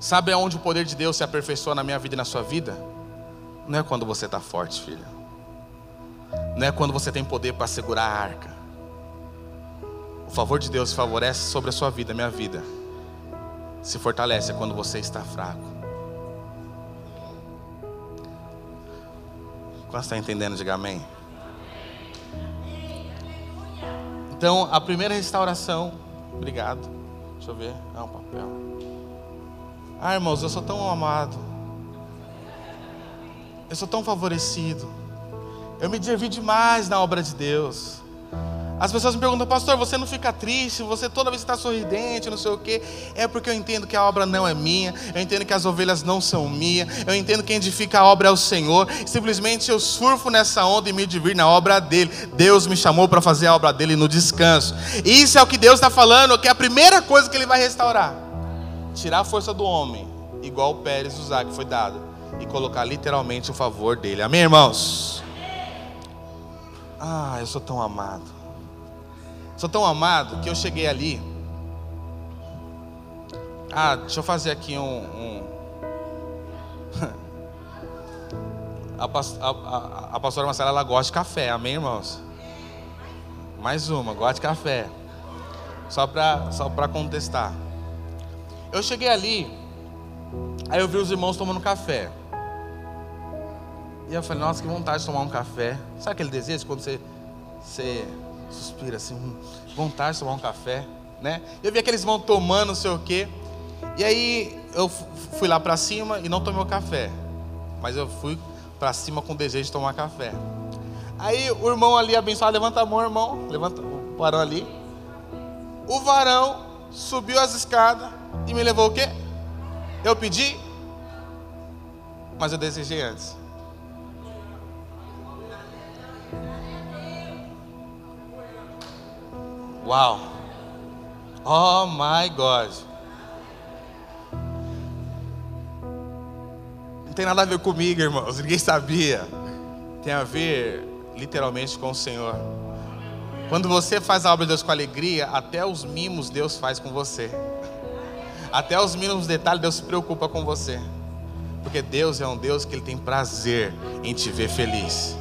Sabe aonde o poder de Deus se aperfeiçoa na minha vida e na sua vida? Não é quando você está forte, filha. Não é quando você tem poder para segurar a arca. O favor de Deus favorece sobre a sua vida, minha vida. Se fortalece quando você está fraco. Quase está entendendo, diga amém. Então, a primeira restauração. Obrigado. Deixa eu ver. Ah, um papel. Ah, irmãos, eu sou tão amado. Eu sou tão favorecido. Eu me desenvolvi demais na obra de Deus. As pessoas me perguntam, pastor, você não fica triste, você toda vez está sorridente, não sei o quê. É porque eu entendo que a obra não é minha, eu entendo que as ovelhas não são minhas, eu entendo que quem edifica a obra é o Senhor. Simplesmente eu surfo nessa onda e me divirto na obra dele. Deus me chamou para fazer a obra dele no descanso. Isso é o que Deus está falando, que é a primeira coisa que ele vai restaurar. Tirar a força do homem, igual o Pérez-Uzá que foi dado, e colocar literalmente o favor dele. Amém, irmãos? Ah, eu sou tão amado. Sou tão amado que eu cheguei ali. Ah, deixa eu fazer aqui um, um... A, a, a, a pastora Marcela, ela gosta de café, amém, irmãos? Mais uma, gosta de café. Só para só para contestar. Eu cheguei ali, aí eu vi os irmãos tomando café. E eu falei, nossa, que vontade de tomar um café. Sabe aquele desejo quando você... você... suspira assim, vontade de tomar um café, né? Eu vi aqueles vão tomando, não sei o quê. E aí eu fui lá pra cima e não tomei o café. Mas eu fui pra cima com o desejo de tomar café. Aí o irmão ali abençoado, levanta a mão, irmão. Levanta o varão ali. O varão subiu as escadas e me levou o quê? Eu pedi, mas eu desejei antes. Uau, oh my God, não tem nada a ver comigo, irmãos, ninguém sabia, tem a ver literalmente com o Senhor. Quando você faz a obra de Deus com alegria, até os mimos Deus faz com você, até os mínimos detalhes Deus se preocupa com você, porque Deus é um Deus que Ele tem prazer em te ver feliz.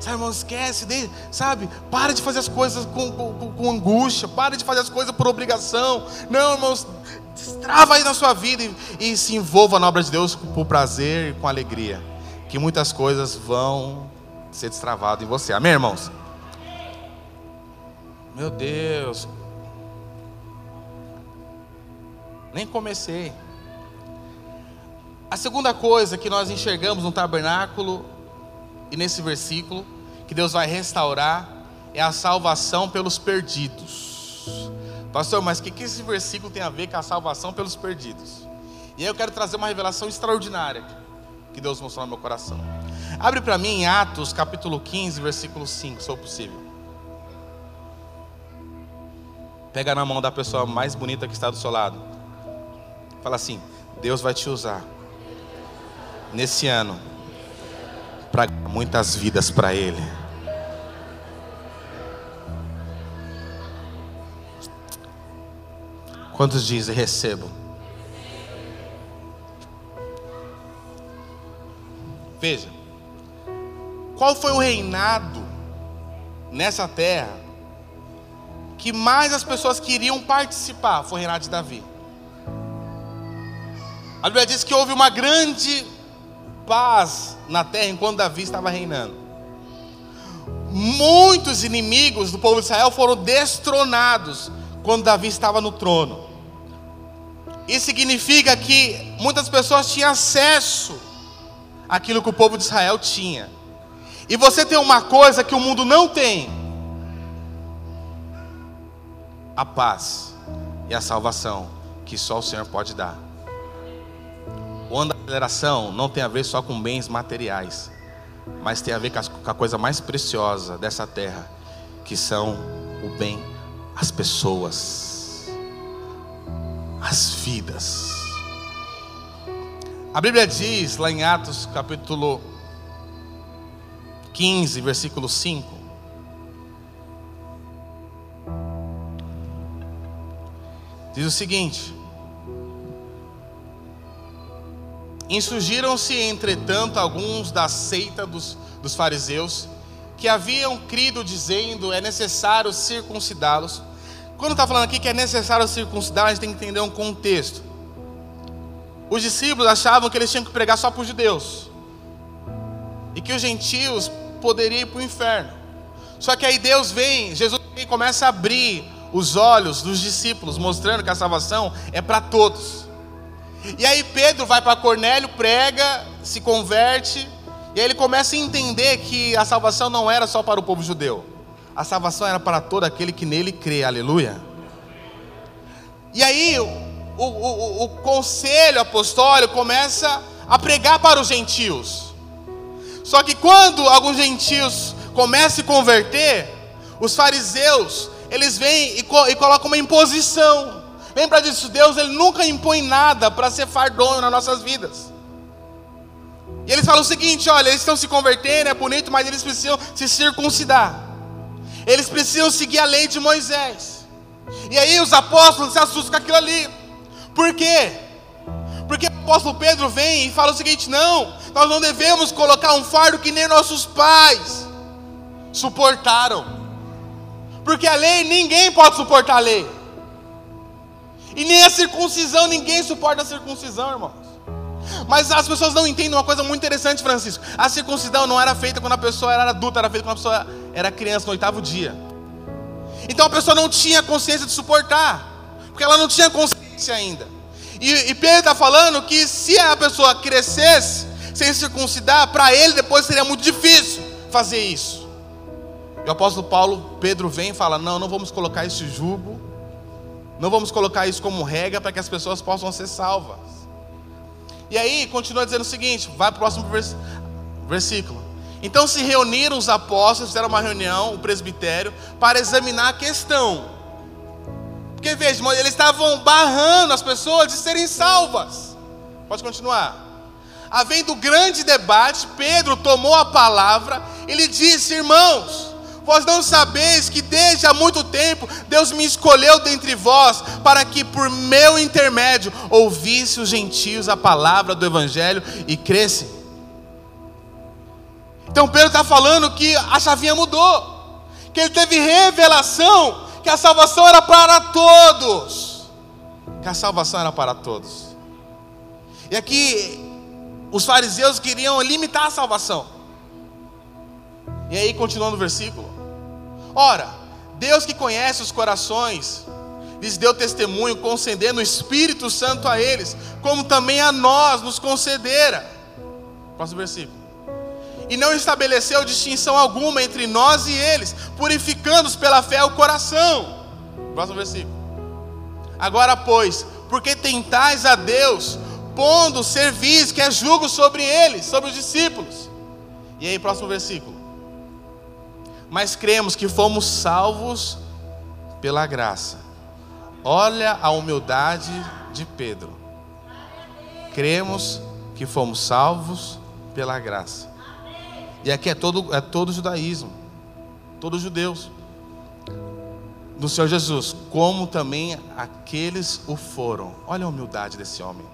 Sabe, irmão, esquece, sabe, para de fazer as coisas com, com, com angústia, para de fazer as coisas por obrigação. Não, irmãos, destrava aí na sua vida e, e se envolva na obra de Deus por prazer e com alegria, que muitas coisas vão ser destravadas em você, amém, irmãos? Meu Deus, nem comecei. A segunda coisa que nós enxergamos no tabernáculo e nesse versículo, que Deus vai restaurar, é a salvação pelos perdidos. Pastor, mas o que, que esse versículo tem a ver com a salvação pelos perdidos? E aí eu quero trazer uma revelação extraordinária que Deus mostrou no meu coração. Abre para mim em Atos capítulo quinze, versículo cinco, se for possível. Pega na mão da pessoa mais bonita que está do seu lado. Fala assim, Deus vai te usar nesse ano para muitas vidas para Ele. Quantos dizem recebo? Veja, qual foi o reinado nessa terra que mais as pessoas queriam participar? Foi o reinado de Davi. A Bíblia diz que houve uma grande paz na terra enquanto Davi estava reinando. Muitos inimigos do povo de Israel foram destronados quando Davi estava no trono. Isso significa que muitas pessoas tinham acesso aquilo que o povo de Israel tinha. E você tem uma coisa que o mundo não tem: a paz e a salvação que só o Senhor pode dar. O ano da aceleração não tem a ver só com bens materiais, mas tem a ver com a coisa mais preciosa dessa terra, que são o bem, as pessoas, as vidas. A Bíblia diz lá em Atos capítulo quinze, versículo cinco, diz o seguinte: insurgiram-se entretanto alguns da seita dos, dos fariseus, que haviam crido dizendo: é necessário circuncidá-los. Quando está falando aqui que é necessário circuncidar, a gente tem que entender um contexto. Os discípulos achavam que eles tinham que pregar só para os judeus, e que os gentios poderiam ir para o inferno. Só que aí Deus vem, Jesus vem e começa a abrir os olhos dos discípulos, mostrando que a salvação é para todos. E aí Pedro vai para Cornélio, prega, se converte, e aí ele começa a entender que a salvação não era só para o povo judeu, a salvação era para todo aquele que nele crê, aleluia. E aí o, o, o conselho apostólico começa a pregar para os gentios. Só que quando alguns gentios começam a se converter, os fariseus, eles vêm e, co- e colocam uma imposição. Lembra disso? Deus, ele nunca impõe nada para ser fardonho nas nossas vidas. E eles falam o seguinte: olha, eles estão se convertendo, é bonito, mas eles precisam se circuncidar, eles precisam seguir a lei de Moisés. E aí os apóstolos se assustam com aquilo ali. Por quê? Porque o apóstolo Pedro vem e fala o seguinte: não, nós não devemos colocar um fardo que nem nossos pais suportaram, porque a lei, ninguém pode suportar a lei, e nem a circuncisão, ninguém suporta a circuncisão, irmãos. Mas as pessoas não entendem uma coisa muito interessante, Francisco. A circuncisão não era feita quando a pessoa era adulta, era feita quando a pessoa era criança, no oitavo dia. Então a pessoa não tinha consciência de suportar, porque ela não tinha consciência ainda. E, e Pedro está falando que se a pessoa crescesse sem circuncidar, para ele depois seria muito difícil fazer isso. E o apóstolo Paulo, Pedro vem e fala: não, não vamos colocar esse jugo, não vamos colocar isso como regra para que as pessoas possam ser salvas. E aí continua dizendo o seguinte, vai para o próximo versículo: então se reuniram os apóstolos, fizeram uma reunião, o presbitério, para examinar a questão. Porque veja, eles estavam barrando as pessoas de serem salvas. Pode continuar. Havendo grande debate, Pedro tomou a palavra e lhe disse: irmãos, vós não sabeis que desde há muito tempo Deus me escolheu dentre vós, para que por meu intermédio ouvisse os gentios a palavra do evangelho e crescem. Então Pedro está falando que a chavinha mudou, que ele teve revelação, que a salvação era para todos, que a salvação era para todos. E aqui os fariseus queriam limitar a salvação. E aí continuando o versículo: ora, Deus que conhece os corações, lhes deu testemunho, concedendo o Espírito Santo a eles, como também a nós nos concedera. Próximo versículo: e não estabeleceu distinção alguma entre nós e eles, purificando-os pela fé o coração. Próximo versículo: agora pois, porque tentais a Deus, pondo serviço que é jugo sobre eles, sobre os discípulos. E aí próximo versículo: mas cremos que fomos salvos pela graça. Olha a humildade de Pedro. Cremos que fomos salvos pela graça. E aqui é todo, é todo judaísmo, todos os judeus do Senhor Jesus, como também aqueles o foram. Olha a humildade desse homem.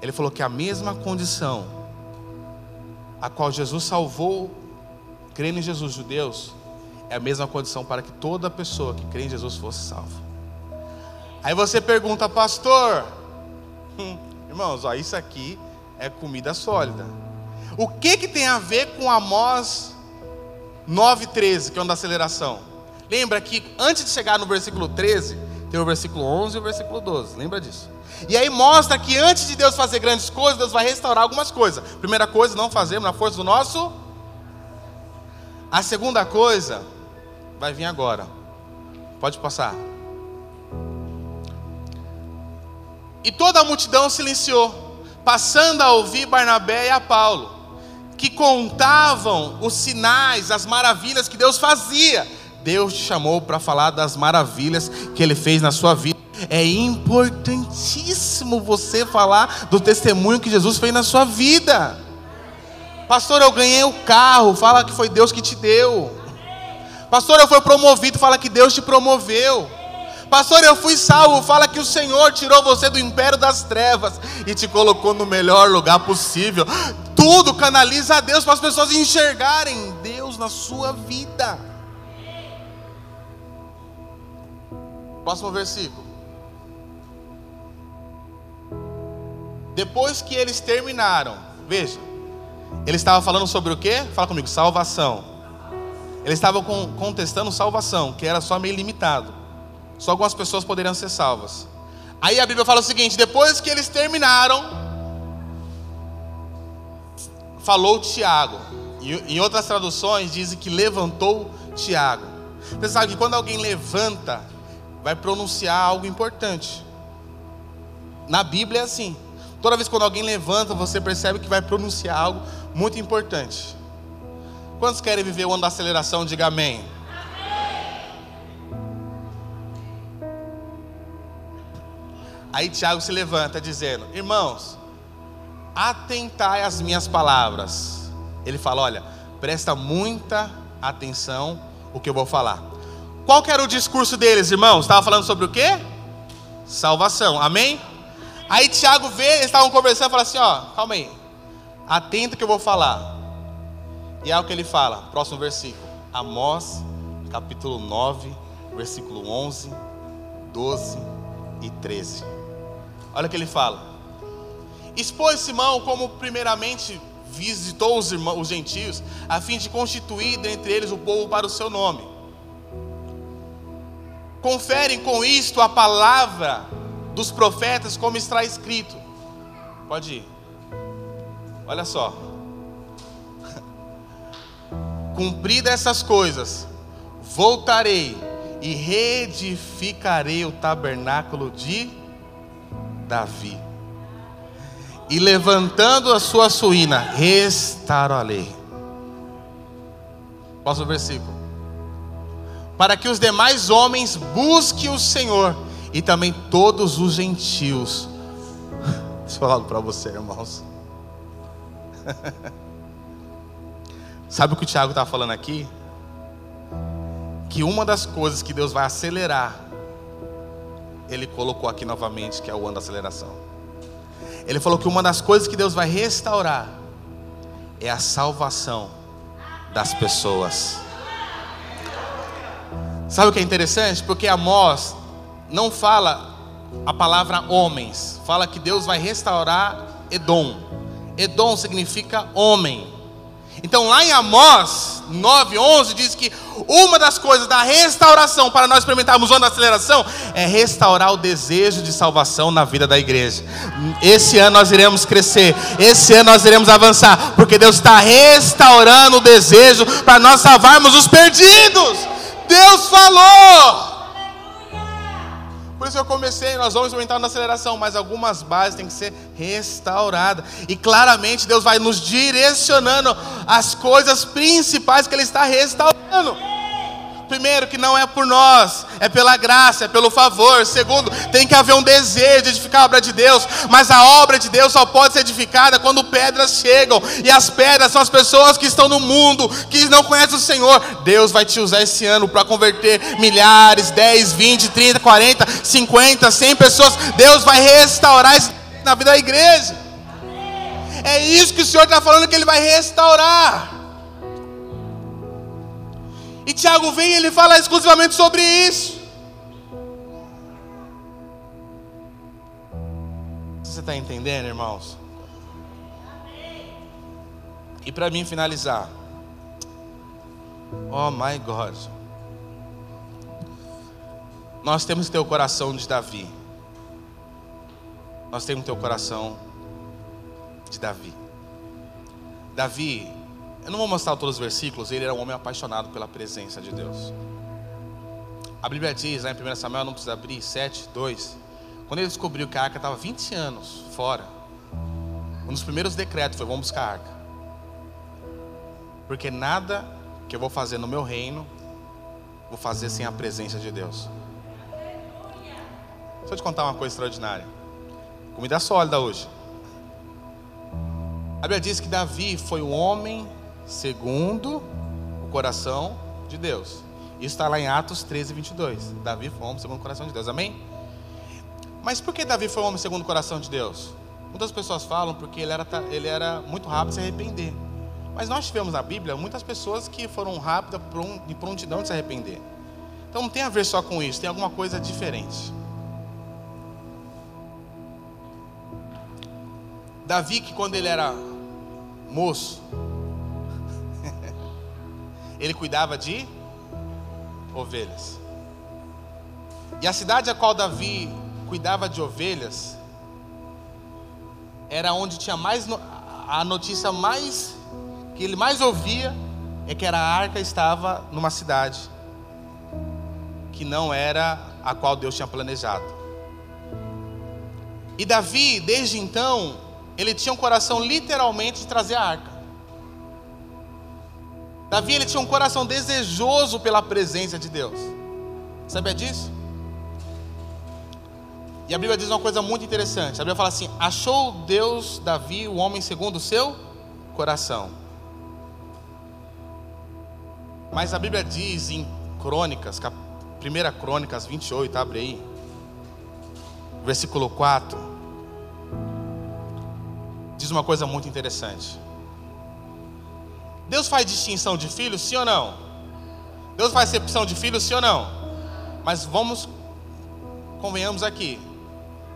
Ele falou que a mesma condição a qual Jesus salvou, crendo em Jesus, judeus, é a mesma condição para que toda pessoa que crê em Jesus fosse salva. Aí você pergunta: pastor, hum, irmãos, ó, isso aqui é comida sólida. O que que tem a ver com Amós nove, treze, que é um da aceleração? Lembra que antes de chegar no versículo treze, Tem o versículo onze e o versículo doze, lembra disso. E aí mostra que antes de Deus fazer grandes coisas, Deus vai restaurar algumas coisas. Primeira coisa, não fazemos na força do nosso. A segunda coisa vai vir agora. Pode passar. E toda a multidão silenciou, passando a ouvir Barnabé e a Paulo, que contavam os sinais, as maravilhas que Deus fazia. Deus te chamou para falar das maravilhas que Ele fez na sua vida. É importantíssimo você falar do testemunho que Jesus fez na sua vida. Pastor, eu ganhei o carro, fala que foi Deus que te deu. Pastor, eu fui promovido, fala que Deus te promoveu. Pastor, eu fui salvo, fala que o Senhor tirou você do império das trevas e te colocou no melhor lugar possível. Tudo canaliza a Deus para as pessoas enxergarem Deus na sua vida. Próximo versículo. Depois que eles terminaram, veja, eles estavam falando sobre o quê? Fala comigo, salvação. Eles estavam contestando salvação, que era só meio limitado, só algumas pessoas poderiam ser salvas. Aí a Bíblia fala o seguinte: depois que eles terminaram, falou Tiago. Em outras traduções dizem que levantou Tiago. Você sabe que quando alguém levanta, vai pronunciar algo importante. Na Bíblia é assim. Toda vez que quando alguém levanta, você percebe que vai pronunciar algo muito importante. Quantos querem viver o ano da aceleração? Diga amém. Amém. Aí Tiago se levanta dizendo: irmãos, atentai às minhas palavras. Ele fala: olha, presta muita atenção o que eu vou falar. Qual que era o discurso deles, irmãos? Estava falando sobre o quê? Salvação, amém? Aí Tiago vê, eles estavam conversando e fala assim: ó, calma aí, atenta que eu vou falar. E é o que ele fala, próximo versículo, Amós, capítulo nove, versículo onze, doze e treze. Olha o que ele fala: expôs Simão como primeiramente visitou os, irmãos, os gentios, a fim de constituir dentre eles o povo para o seu nome. Conferem com isto a palavra dos profetas, como está escrito. Pode ir. Olha só. Cumprida essas coisas, voltarei e reedificarei o tabernáculo de Davi, e levantando a sua ruína, restaurarei. Passa o versículo. Para que os demais homens busquem o Senhor, e também todos os gentios. Deixa eu falar para você, irmãos. Sabe o que o Tiago está falando aqui? Que uma das coisas que Deus vai acelerar, Ele colocou aqui novamente, que é o ano da aceleração. Ele falou que uma das coisas que Deus vai restaurar é a salvação das pessoas. Sabe o que é interessante? Porque Amós não fala a palavra homens, fala que Deus vai restaurar Edom. Edom significa homem. Então lá em Amós nove, onze diz que uma das coisas da restauração, para nós experimentarmos o ano da aceleração, é restaurar o desejo de salvação na vida da igreja. Esse ano nós iremos crescer, esse ano nós iremos avançar, porque Deus está restaurando o desejo para nós salvarmos os perdidos. Deus falou. Por isso eu comecei, nós vamos aumentar na aceleração, mas algumas bases têm que ser restauradas. E claramente Deus vai nos direcionando as coisas principais que Ele está restaurando. Primeiro, que não é por nós, é pela graça, é pelo favor. Segundo, tem que haver um desejo de edificar a obra de Deus, mas a obra de Deus só pode ser edificada quando pedras chegam, e as pedras são as pessoas que estão no mundo, que não conhecem o Senhor. Deus vai te usar esse ano para converter milhares, dez, vinte, trinta, quarenta, cinquenta, cem pessoas. Deus vai restaurar isso na vida da igreja. É isso que o Senhor está falando, que Ele vai restaurar. E Tiago vem e ele fala exclusivamente sobre isso. Você está entendendo, irmãos? E para mim finalizar, oh my God, Nós temos que ter o coração de Davi. Nós temos que ter o coração de Davi. Davi, eu não vou mostrar todos os versículos, ele era um homem apaixonado pela presença de Deus. A Bíblia diz, né, em Primeira Samuel, não precisa abrir, sete, dois. Quando ele descobriu que a arca estava vinte anos fora, um dos primeiros decretos foi: vamos buscar a arca, porque nada que eu vou fazer no meu reino vou fazer sem a presença de Deus. Deixa eu te contar uma coisa extraordinária. Comida sólida hoje. A Bíblia diz que Davi foi um homem segundo o coração de Deus. Isso está lá em Atos treze, vinte e dois. Davi foi um homem segundo o coração de Deus, amém? Mas por que Davi foi um homem segundo o coração de Deus? Muitas pessoas falam porque ele era, ele era muito rápido a se arrepender. Mas nós tivemos na Bíblia muitas pessoas que foram rápidas e prontidão de se arrepender. Então não tem a ver só com isso, tem alguma coisa diferente. Davi, que quando ele era moço, ele cuidava de ovelhas. E a cidade a qual Davi cuidava de ovelhas era onde tinha mais no... a notícia mais que ele mais ouvia é que era a arca estava numa cidade que não era a qual Deus tinha planejado. E Davi, desde então, ele tinha um coração literalmente de trazer a arca. Davi, ele tinha um coração desejoso pela presença de Deus. Sabia disso? E a Bíblia diz uma coisa muito interessante. A Bíblia fala assim: achou Deus Davi, o homem segundo o seu coração. Mas a Bíblia diz em Crônicas, primeira Crônicas vinte e oito, abre aí, versículo quatro, diz uma coisa muito interessante. Deus faz distinção de filhos, sim ou não? Deus faz acepção de filhos, sim ou não? Mas vamos, convenhamos aqui,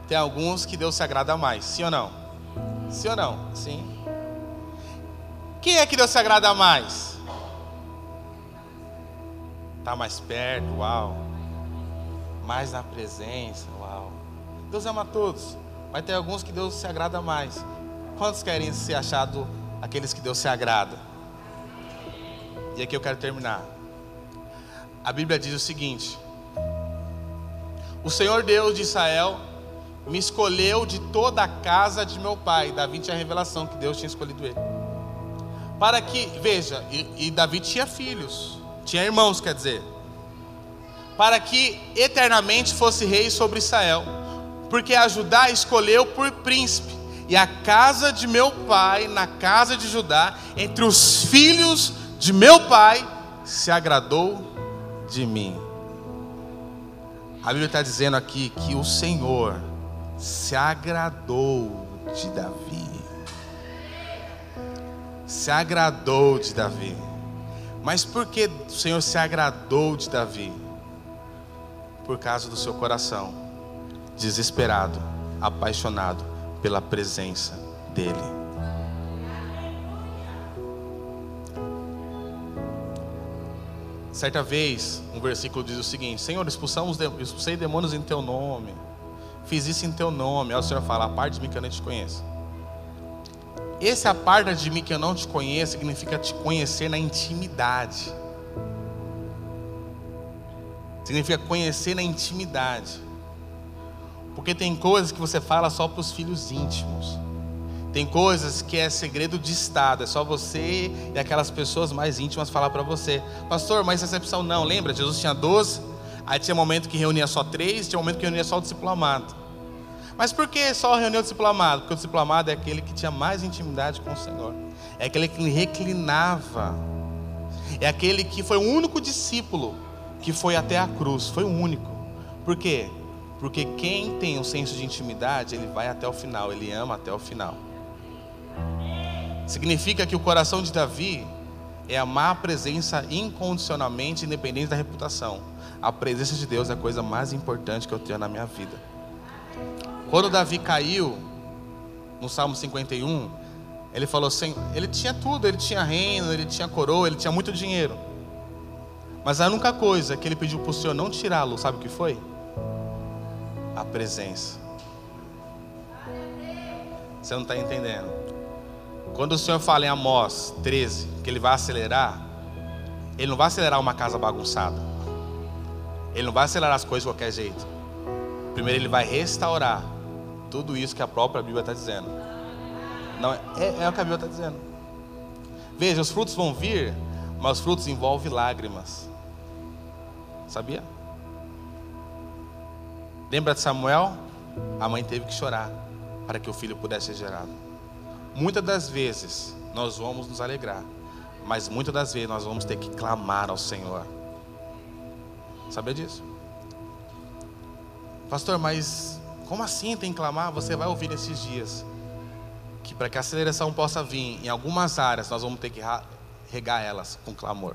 tem alguns que Deus se agrada mais, sim ou não? Sim ou não? Sim. Quem é que Deus se agrada mais? Está mais perto, uau. Mais na presença, uau. Deus ama todos, mas tem alguns que Deus se agrada mais. Quantos querem ser achados aqueles que Deus se agrada? E aqui eu quero terminar. A Bíblia diz o seguinte: o Senhor Deus de Israel me escolheu de toda a casa de meu pai. Davi tinha a revelação que Deus tinha escolhido ele. Para que, veja, e, e Davi tinha filhos, tinha irmãos, quer dizer, para que eternamente fosse rei sobre Israel, porque a Judá escolheu por príncipe, e a casa de meu pai, na casa de Judá, entre os filhos de meu pai, se agradou de mim. A Bíblia está dizendo aqui que o Senhor se agradou de Davi. Se agradou de Davi. Mas por que o Senhor se agradou de Davi? Por causa do seu coração desesperado, apaixonado pela presença dele. Certa vez, um versículo diz o seguinte: Senhor, expulsamos, expulsei demônios em teu nome, fiz isso em teu nome. Aí o Senhor fala: aparta de mim que eu não te conheço. Esse aparta de mim que eu não te conheço significa te conhecer na intimidade. Significa conhecer na intimidade. Porque tem coisas que você fala só para os filhos íntimos. Tem coisas que é segredo de estado, é só você e aquelas pessoas mais íntimas falar para você. Pastor, mas recepção não, lembra? Jesus tinha doze, aí tinha momento que reunia só três, tinha momento que reunia só o discípulo amado. Mas por que só reuniu o discípulo amado? Porque o discípulo amado é aquele que tinha mais intimidade com o Senhor, é aquele que reclinava, é aquele que foi o único discípulo que foi até a cruz, foi o único. Por quê? Porque quem tem um senso de intimidade, ele vai até o final, ele ama até o final. Significa que o coração de Davi é amar a presença incondicionalmente, independente da reputação. A presença de Deus é a coisa mais importante que eu tenho na minha vida. Quando Davi caiu, no Salmo cinquenta e um, ele falou assim: ele tinha tudo, ele tinha reino, ele tinha coroa, ele tinha muito dinheiro. Mas a única coisa que ele pediu para o Senhor não tirá-lo, sabe o que foi? a presença. Você não está entendendo. Quando o Senhor fala em Amós treze, que Ele vai acelerar, Ele não vai acelerar uma casa bagunçada. Ele não vai acelerar as coisas de qualquer jeito. Primeiro Ele vai restaurar tudo isso que a própria Bíblia está dizendo. Não, é, é o que a Bíblia está dizendo. Veja, os frutos vão vir, mas os frutos envolvem lágrimas. Sabia? Lembra de Samuel? A mãe teve que chorar para que o filho pudesse ser gerado. Muitas das vezes nós vamos nos alegrar, mas muitas das vezes nós vamos ter que clamar ao Senhor. Sabia disso? Pastor, mas como assim tem que clamar? Você vai ouvir nesses dias que para que a aceleração possa vir em algumas áreas, nós vamos ter que regar elas com clamor.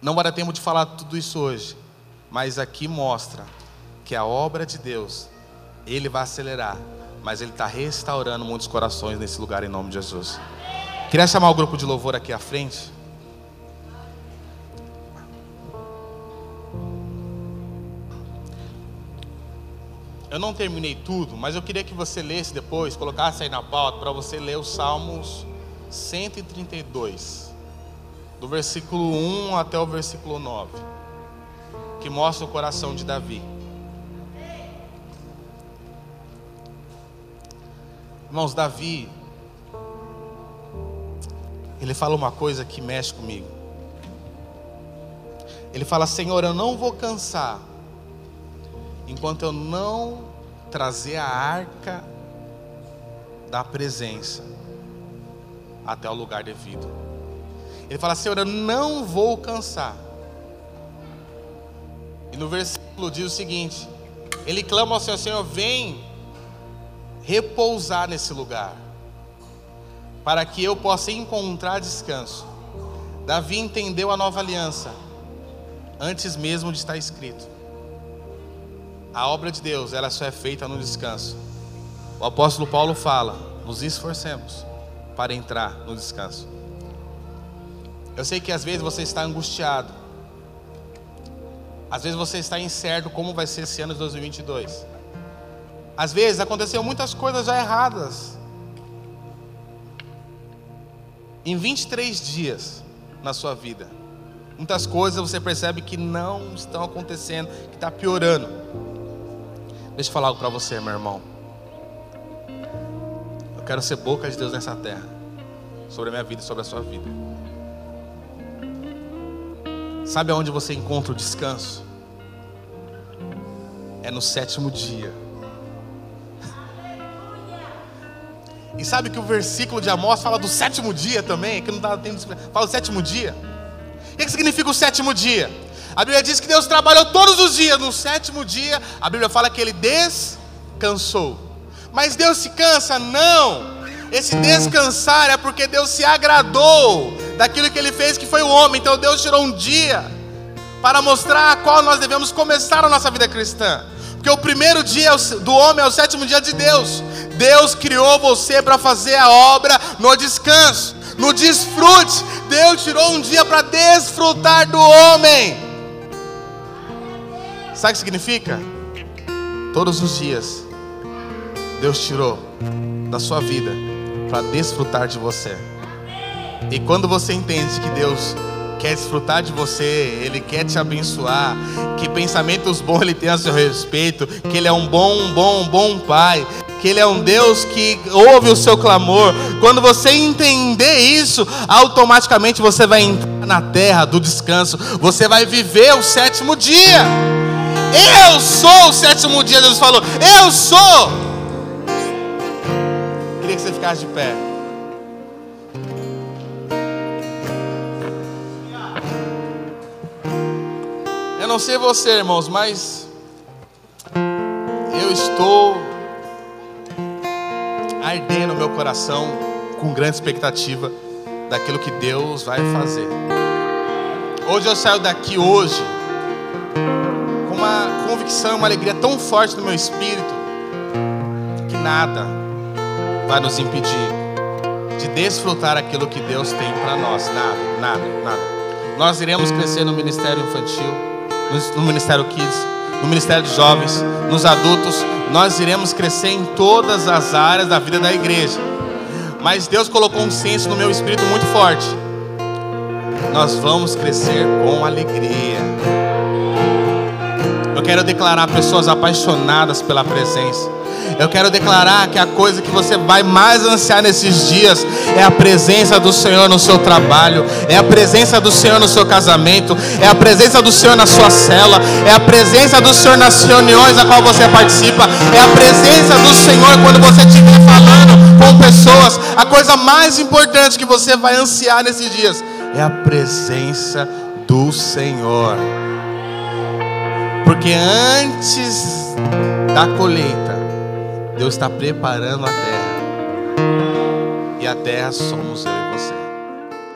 Não vai dar tempo de falar tudo isso hoje, mas aqui mostra que a obra de Deus, Ele vai acelerar, mas Ele está restaurando muitos corações nesse lugar em nome de Jesus. Queria chamar o grupo de louvor aqui à frente. Eu não terminei tudo, mas eu queria que você lesse depois, colocasse aí na pauta para você ler os Salmos cento e trinta e dois, do versículo um até o versículo nove, que mostra o coração de Davi. Irmãos, Davi, ele fala uma coisa que mexe comigo. Ele fala: Senhor, eu não vou cansar enquanto eu não trazer a arca da presença até o lugar devido. Ele fala: Senhor, eu não vou cansar. E no versículo diz o seguinte: ele clama ao Senhor: Senhor, vem repousar nesse lugar, para que eu possa encontrar descanso. Davi entendeu a nova aliança antes mesmo de estar escrito. A obra de Deus, ela só é feita no descanso. O apóstolo Paulo fala: nos esforcemos para entrar no descanso. Eu sei que às vezes você está angustiado, às vezes você está incerto como vai ser esse ano de dois mil e vinte e dois. Às vezes aconteceu muitas coisas já erradas. Em vinte e três dias na sua vida, muitas coisas você percebe que não estão acontecendo, que está piorando. Deixa eu falar algo para você, meu irmão. Eu quero ser boca de Deus nessa terra, sobre a minha vida e sobre a sua vida. Sabe aonde você encontra o descanso? É no sétimo dia. E sabe que o versículo de Amós fala do sétimo dia também, que não dá tempo de explicar. Fala do sétimo dia. O que significa o sétimo dia? A Bíblia diz que Deus trabalhou todos os dias. No sétimo dia, a Bíblia fala que Ele descansou. Mas Deus se cansa? Não. Esse descansar é porque Deus se agradou daquilo que Ele fez, que foi o homem. Então Deus tirou um dia para mostrar a qual nós devemos começar a nossa vida cristã. Porque o primeiro dia do homem é o sétimo dia de Deus. Deus criou você para fazer a obra no descanso, no desfrute. Deus tirou um dia para desfrutar do homem. Sabe o que significa? Todos os dias Deus tirou da sua vida para desfrutar de você. E quando você entende que Deus quer desfrutar de você, Ele quer te abençoar, que pensamentos bons Ele tem a seu respeito, que Ele é um bom, bom, bom Pai, que Ele é um Deus que ouve o seu clamor. Quando você entender isso, automaticamente você vai entrar na terra do descanso, você vai viver o sétimo dia. Eu sou o sétimo dia, Deus falou, eu sou. Queria que você ficasse de pé. Eu não sei você, irmãos, mas eu estou ardendo o meu coração com grande expectativa daquilo que Deus vai fazer. Hoje eu saio daqui hoje com uma convicção, uma alegria tão forte no meu espírito que nada vai nos impedir de desfrutar aquilo que Deus tem para nós. Nada, nada, nada. Nós iremos crescer no ministério infantil, no ministério Kids, no Ministério de Jovens, nos adultos. Nós iremos crescer em todas as áreas da vida da igreja. Mas Deus colocou um senso no meu espírito muito forte: nós vamos crescer com alegria. Eu quero declarar pessoas apaixonadas pela presença. Eu quero declarar que a coisa que você vai mais ansiar nesses dias é a presença do Senhor no seu trabalho, é a presença do Senhor no seu casamento, é a presença do Senhor na sua célula, é a presença do Senhor nas reuniões a qual você participa, é a presença do Senhor quando você estiver falando com pessoas. A coisa mais importante que você vai ansiar nesses dias é a presença do Senhor, porque antes da colheita Deus está preparando a terra, e a terra somos eu e você.